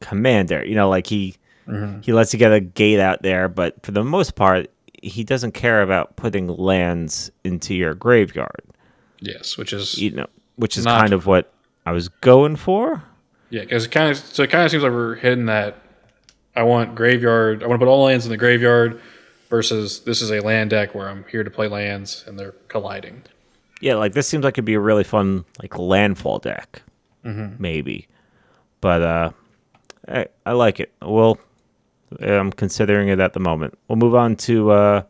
commander. You know, like he. Mm-hmm. He lets you get a gate out there, but for the most part, he doesn't care about putting lands into your graveyard. Yes, which is you know, which is kind of what I was going for. Yeah, because it kind of so it kind of seems like we're hitting that. I want graveyard. I want to put all lands in the graveyard. Versus this is a land deck where I'm here to play lands and they're colliding. Yeah, like this seems like it'd be a really fun like landfall deck, mm-hmm. maybe. But uh, I I like it. Well. I'm considering it at the moment. We'll move on to uh,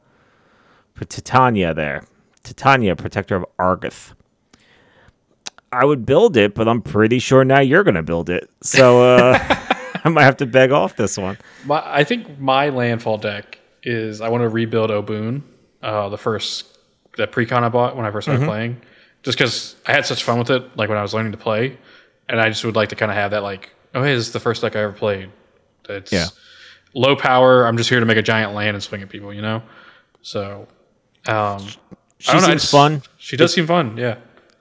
Titania there. Titania, Protector of Argoth. I would build it, but I'm pretty sure now you're going to build it. So uh, I might have to beg off this one. My, I think my landfall deck is I want to rebuild Oboon, uh, the first that pre-con I bought when I first started mm-hmm. playing, just because I had such fun with it, like when I was learning to play, and I just would like to kind of have that like, oh, hey, this is the first deck I ever played. It's, yeah. Low power. I'm just here to make a giant land and swing at people, you know. So, um, she I don't seems know, just, fun. She does it's, seem fun. Yeah,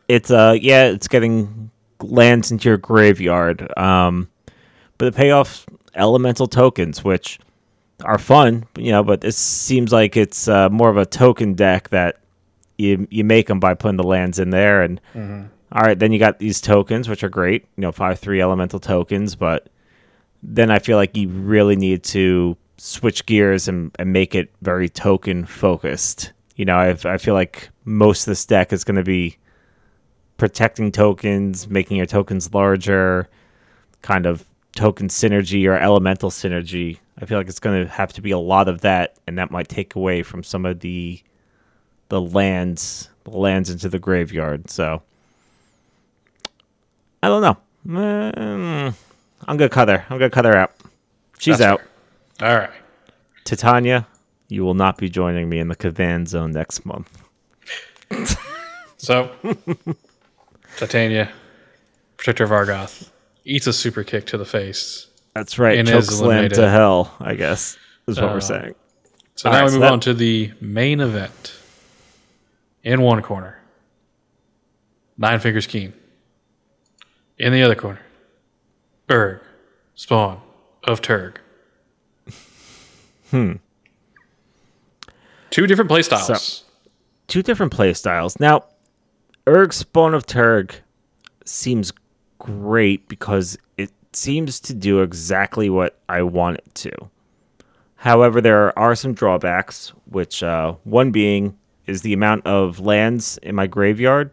it's uh, yeah, it's getting lands into your graveyard. Um, but the payoff elemental tokens, which are fun, you know. But it seems like it's uh, more of a token deck that you you make them by putting the lands in there. And mm-hmm. all right, then you got these tokens, which are great. You know, five three elemental tokens, but. Then I feel like you really need to switch gears and, and make it very token focused. You know, I've, I feel like most of this deck is going to be protecting tokens, making your tokens larger, kind of token synergy or elemental synergy. I feel like it's going to have to be a lot of that, and that might take away from some of the the lands, the lands into the graveyard. So I don't know. Mm, I'm gonna cut her. I'm gonna cut her out. She's That's out. Fair. All right, Titania, you will not be joining me in the Kavan Zone next month. So, Titania, Protector of Argoth, eats a super kick to the face. That's right. Choke slam to hell, I guess, is what uh, we're saying. So All now right, we move so that... on to the main event. In one corner, Nine-Fingers Keene. In the other corner, Urg, Spawn of Turg. Hmm. Two different play styles. So, two different play styles. Now, Urg, Spawn of Turg seems great because it seems to do exactly what I want it to. However, there are some drawbacks, which uh, one being is the amount of lands in my graveyard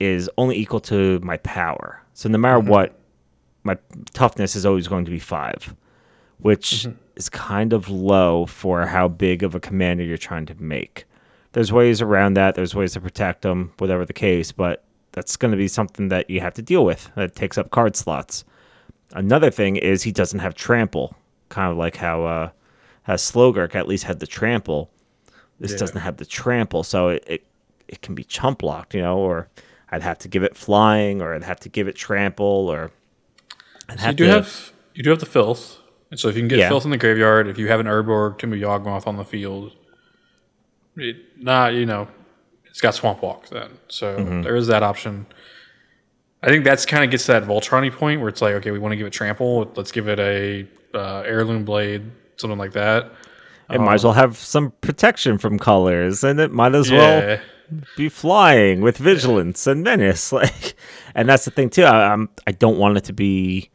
is only equal to my power. So no matter mm-hmm. what, my toughness is always going to be five, which mm-hmm. is kind of low for how big of a commander you're trying to make. There's ways around that. There's ways to protect them, whatever the case, but that's going to be something that you have to deal with. That takes up card slots. Another thing is he doesn't have trample, kind of like how uh, how Slogurk at least had the trample. This yeah. doesn't have the trample, so it, it it can be chump blocked, you know, or I'd have to give it flying, or I'd have to give it trample, or I'd so have you do to, have you do have the filth, and so if you can get yeah. filth in the graveyard, if you have an Urborg, Tomb of Yawgmoth on the field, it, nah, you know, it's got Swamp Walk then, so mm-hmm. there is that option. I think that's kind of gets to that Voltron-y point where it's like, okay, we want to give it trample, let's give it a uh, heirloom blade, something like that. It um, might as well have some protection from colors, and it might as yeah. well be flying with vigilance and menace. Like, and that's the thing too. I, I'm I don't want it to be.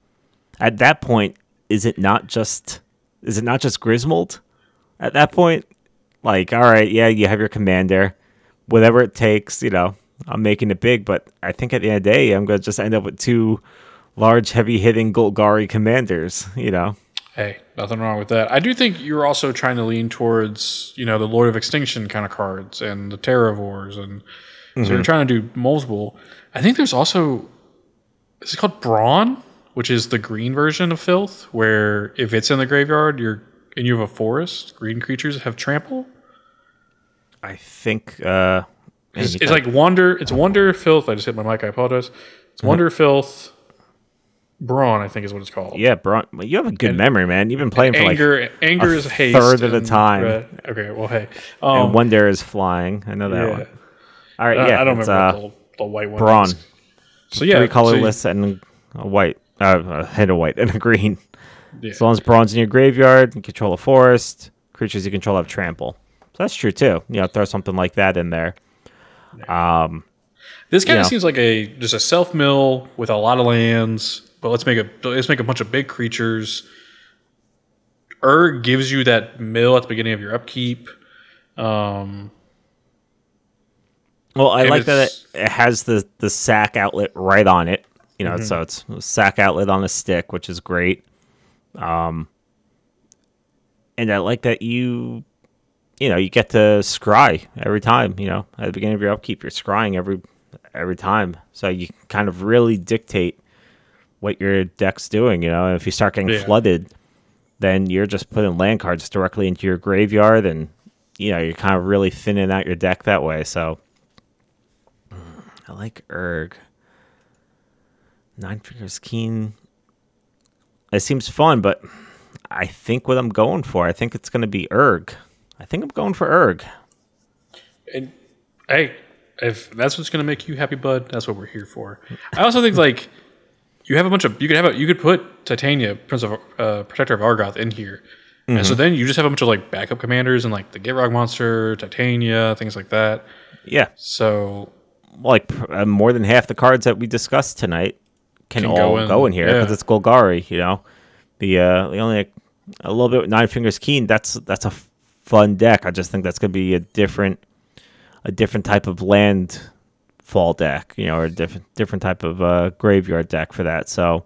At that point, is it not just is it not just Griswold? At that point, like, all right, yeah, you have your commander, whatever it takes. You know, I'm making it big, but I think at the end of the day, I'm gonna just end up with two large, heavy-hitting Golgari commanders. You know. Hey, nothing wrong with that. I do think you're also trying to lean towards, you know, the Lord of Extinction kind of cards and the Terravores, and mm-hmm. so you're trying to do multiple. I think there's also this is called Brawn, which is the green version of Filth, where if it's in the graveyard, you're and you have a forest, green creatures have trample. I think uh, it's, it's like Wander. It's Wander Filth. I just hit my mic. I apologize. It's Wander mm-hmm. Filth. Brawn, I think, is what it's called. Yeah, Brawn. You have a good and, memory, man. You've been playing for anger, like anger a is haste third of the time. Red. Okay, well, hey. Um, and Wonder is flying. I know that yeah. one. All right, uh, yeah. I don't remember uh, the, the white one. Brawn. So, yeah. Three colorless so you, and a white. Uh, and a white and a green. Yeah. As long as Brawn's in your graveyard, you control a forest. Creatures you control have trample. So that's true, too. You know, throw something like that in there. Um, This kind of know. seems like a just a self-mill with a lot of lands. But let's make a let's make a bunch of big creatures. Urg gives you that mill at the beginning of your upkeep. Um, well, I like that it, it has the the sack outlet right on it. You know, mm-hmm. so it's a sack outlet on a stick, which is great. Um, and I like that you, you know, you get to scry every time. You know, at the beginning of your upkeep, you're scrying every every time, so you kind of really dictate what your deck's doing, you know, and if you start getting yeah. flooded, then you're just putting land cards directly into your graveyard, and, you know, you're kind of really thinning out your deck that way, so. I like Urg. Nine-Fingers Keene. It seems fun, but I think what I'm going for, I think it's going to be Urg. I think I'm going for Urg. And, hey, if that's what's going to make you happy, bud, that's what we're here for. I also think, like, You have a bunch of you could have a, you could put Titania, Prince of uh, Protector of Argoth, in here, mm-hmm. and so then you just have a bunch of like backup commanders and like the Gitrog Monster, Titania, things like that. Yeah. So, like uh, more than half the cards that we discussed tonight can, can all go in, go in here because yeah. it's Golgari. You know, the uh, the only like, a little bit with Nine Fingers Keene. That's that's a fun deck. I just think that's going to be a different a different type of land fall deck, you know, or a different different type of uh, graveyard deck for that. So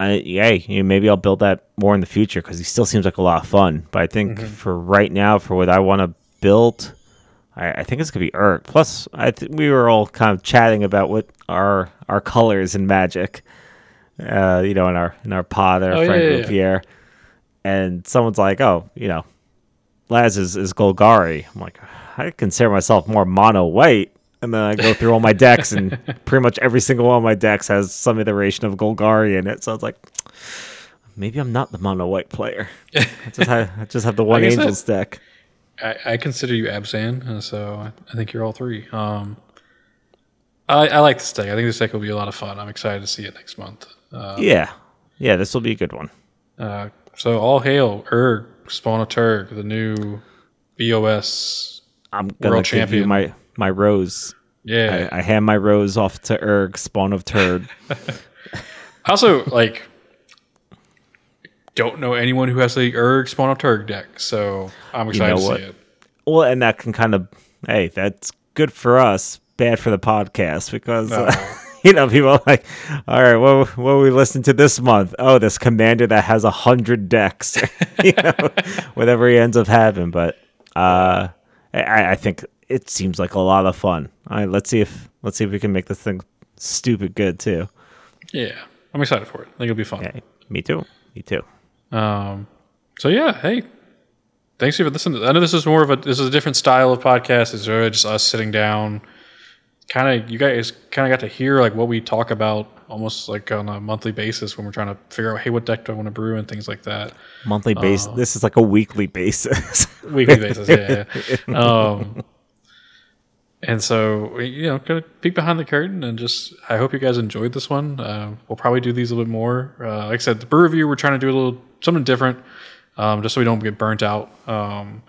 I, yeah, you know, maybe I'll build that more in the future because he still seems like a lot of fun. But I think mm-hmm. for right now, for what I want to build, I, I think it's going to be Urg. Plus, I th- we were all kind of chatting about what our our colors in Magic, uh, you know, in our in our pod, our oh, friend yeah, yeah, yeah. Pierre, and someone's like, oh, you know, Lazz is, is Golgari. I'm like, I consider myself more mono white. And then I go through all my decks, and pretty much every single one of my decks has some iteration of Golgari in it. So I was like, maybe I'm not the mono white player. I just have, I just have the one Angels I, deck. I, I consider you Abzan, and so I think you're all three. Um, I, I like this deck. I think this deck will be a lot of fun. I'm excited to see it next month. Um, yeah. Yeah, this will be a good one. Uh, so all hail Urg, Spawn of Turg, the new B O S I'm gonna world champion. You my... My rose. Yeah. I, I hand my rose off to Urg, Spawn of Turd. I also, like, don't know anyone who has the Urg, Spawn of Turg deck, so I'm excited you know to see it. Well, and that can kind of, hey, that's good for us, bad for the podcast, because, no. uh, you know, people are like, all right, what will we listen to this month? Oh, this commander that has one hundred decks, you know, whatever he ends up having. But uh, I, I think... It seems like a lot of fun. All right, let's see if let's see if we can make this thing stupid good too. Yeah, I'm excited for it. I think it'll be fun. Okay. Me too. Me too. Um. So yeah, hey, thanks for listening. I know this is more of a this is a different style of podcast. It's really just us sitting down. Kind of you guys kind of got to hear like what we talk about almost like on a monthly basis when we're trying to figure out hey what deck do I want to brew and things like that. Monthly basis. Um, this is like a weekly basis. Weekly basis. Yeah. yeah. Um. And so, you know, kind of peek behind the curtain and just, I hope you guys enjoyed this one. Uh, we'll probably do these a little bit more. Uh, like I said, the brew review, we're trying to do a little, something different, um, just so we don't get burnt out. Um,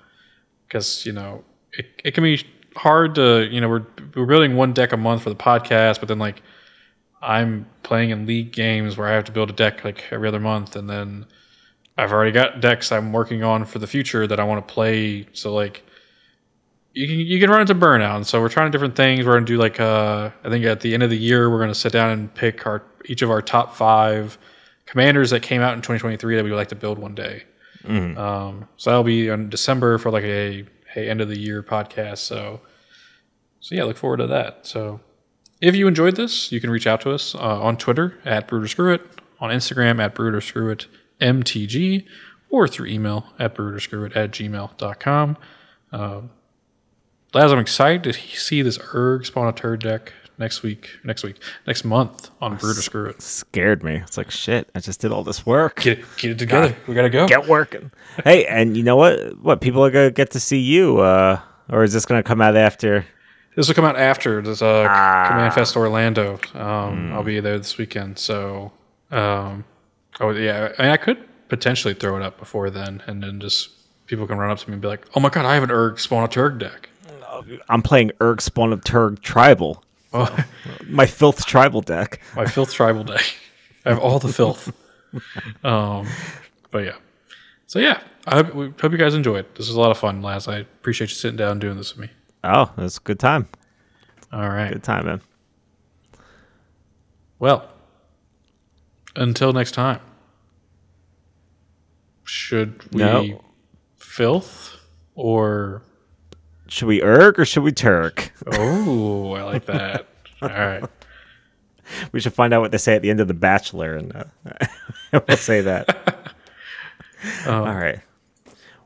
cause you know, it, it can be hard to, you know, we're, we're building one deck a month for the podcast, but then like I'm playing in league games where I have to build a deck like every other month. And then I've already got decks I'm working on for the future that I want to play. So like, You can, you can run into burnout. And so we're trying different things. We're going to do like, uh, I think at the end of the year, we're going to sit down and pick our each of our top five commanders that came out in twenty twenty-three that we would like to build one day. Mm-hmm. Um, so that'll be in December for like a, a end of the year podcast. So, so yeah, look forward to that. So if you enjoyed this, you can reach out to us uh, on Twitter at BrewterScrewIt, on Instagram at BrewterScrewItMTG, or through email at BrewterScrewIt at gmail dot com. Um, Laz, I'm excited to see this Urg Spawn of Turd deck next week, next week, next month on Brew to Screw It. Scared me. It's like, shit, I just did all this work. Get it, get it together. God, we got to go. Get working. Hey, and you know what? What, people are going to get to see you, uh, or is this going to come out after? This will come out after this uh, ah. Command Fest Orlando. Um, mm. I'll be there this weekend. So, um, oh, yeah, I mean, I could potentially throw it up before then, and then just people can run up to me and be like, oh my God, I have an Urg Spawn of Turd deck. I'm playing Urg Spawn of Turg Tribal. Oh. My filth tribal deck. My filth tribal deck. I have all the filth. Um, but yeah. So yeah, I hope, we hope you guys enjoyed. This was a lot of fun, Laz. I appreciate you sitting down and doing this with me. Oh, that's a good time. All right. Good time, man. Well, until next time. Should we no. filth or... Should we Urg or should we Turg? Oh, I like that. All right. We should find out what they say at the end of The Bachelor, and uh, we'll say that. um, All right.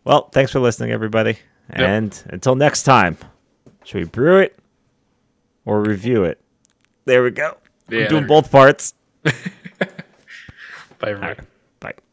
Well, thanks for listening, everybody. Yep. And until next time, should we brew it or review it? There we go. Yeah, I'm doing both parts. Bye, everybody. Right. Bye.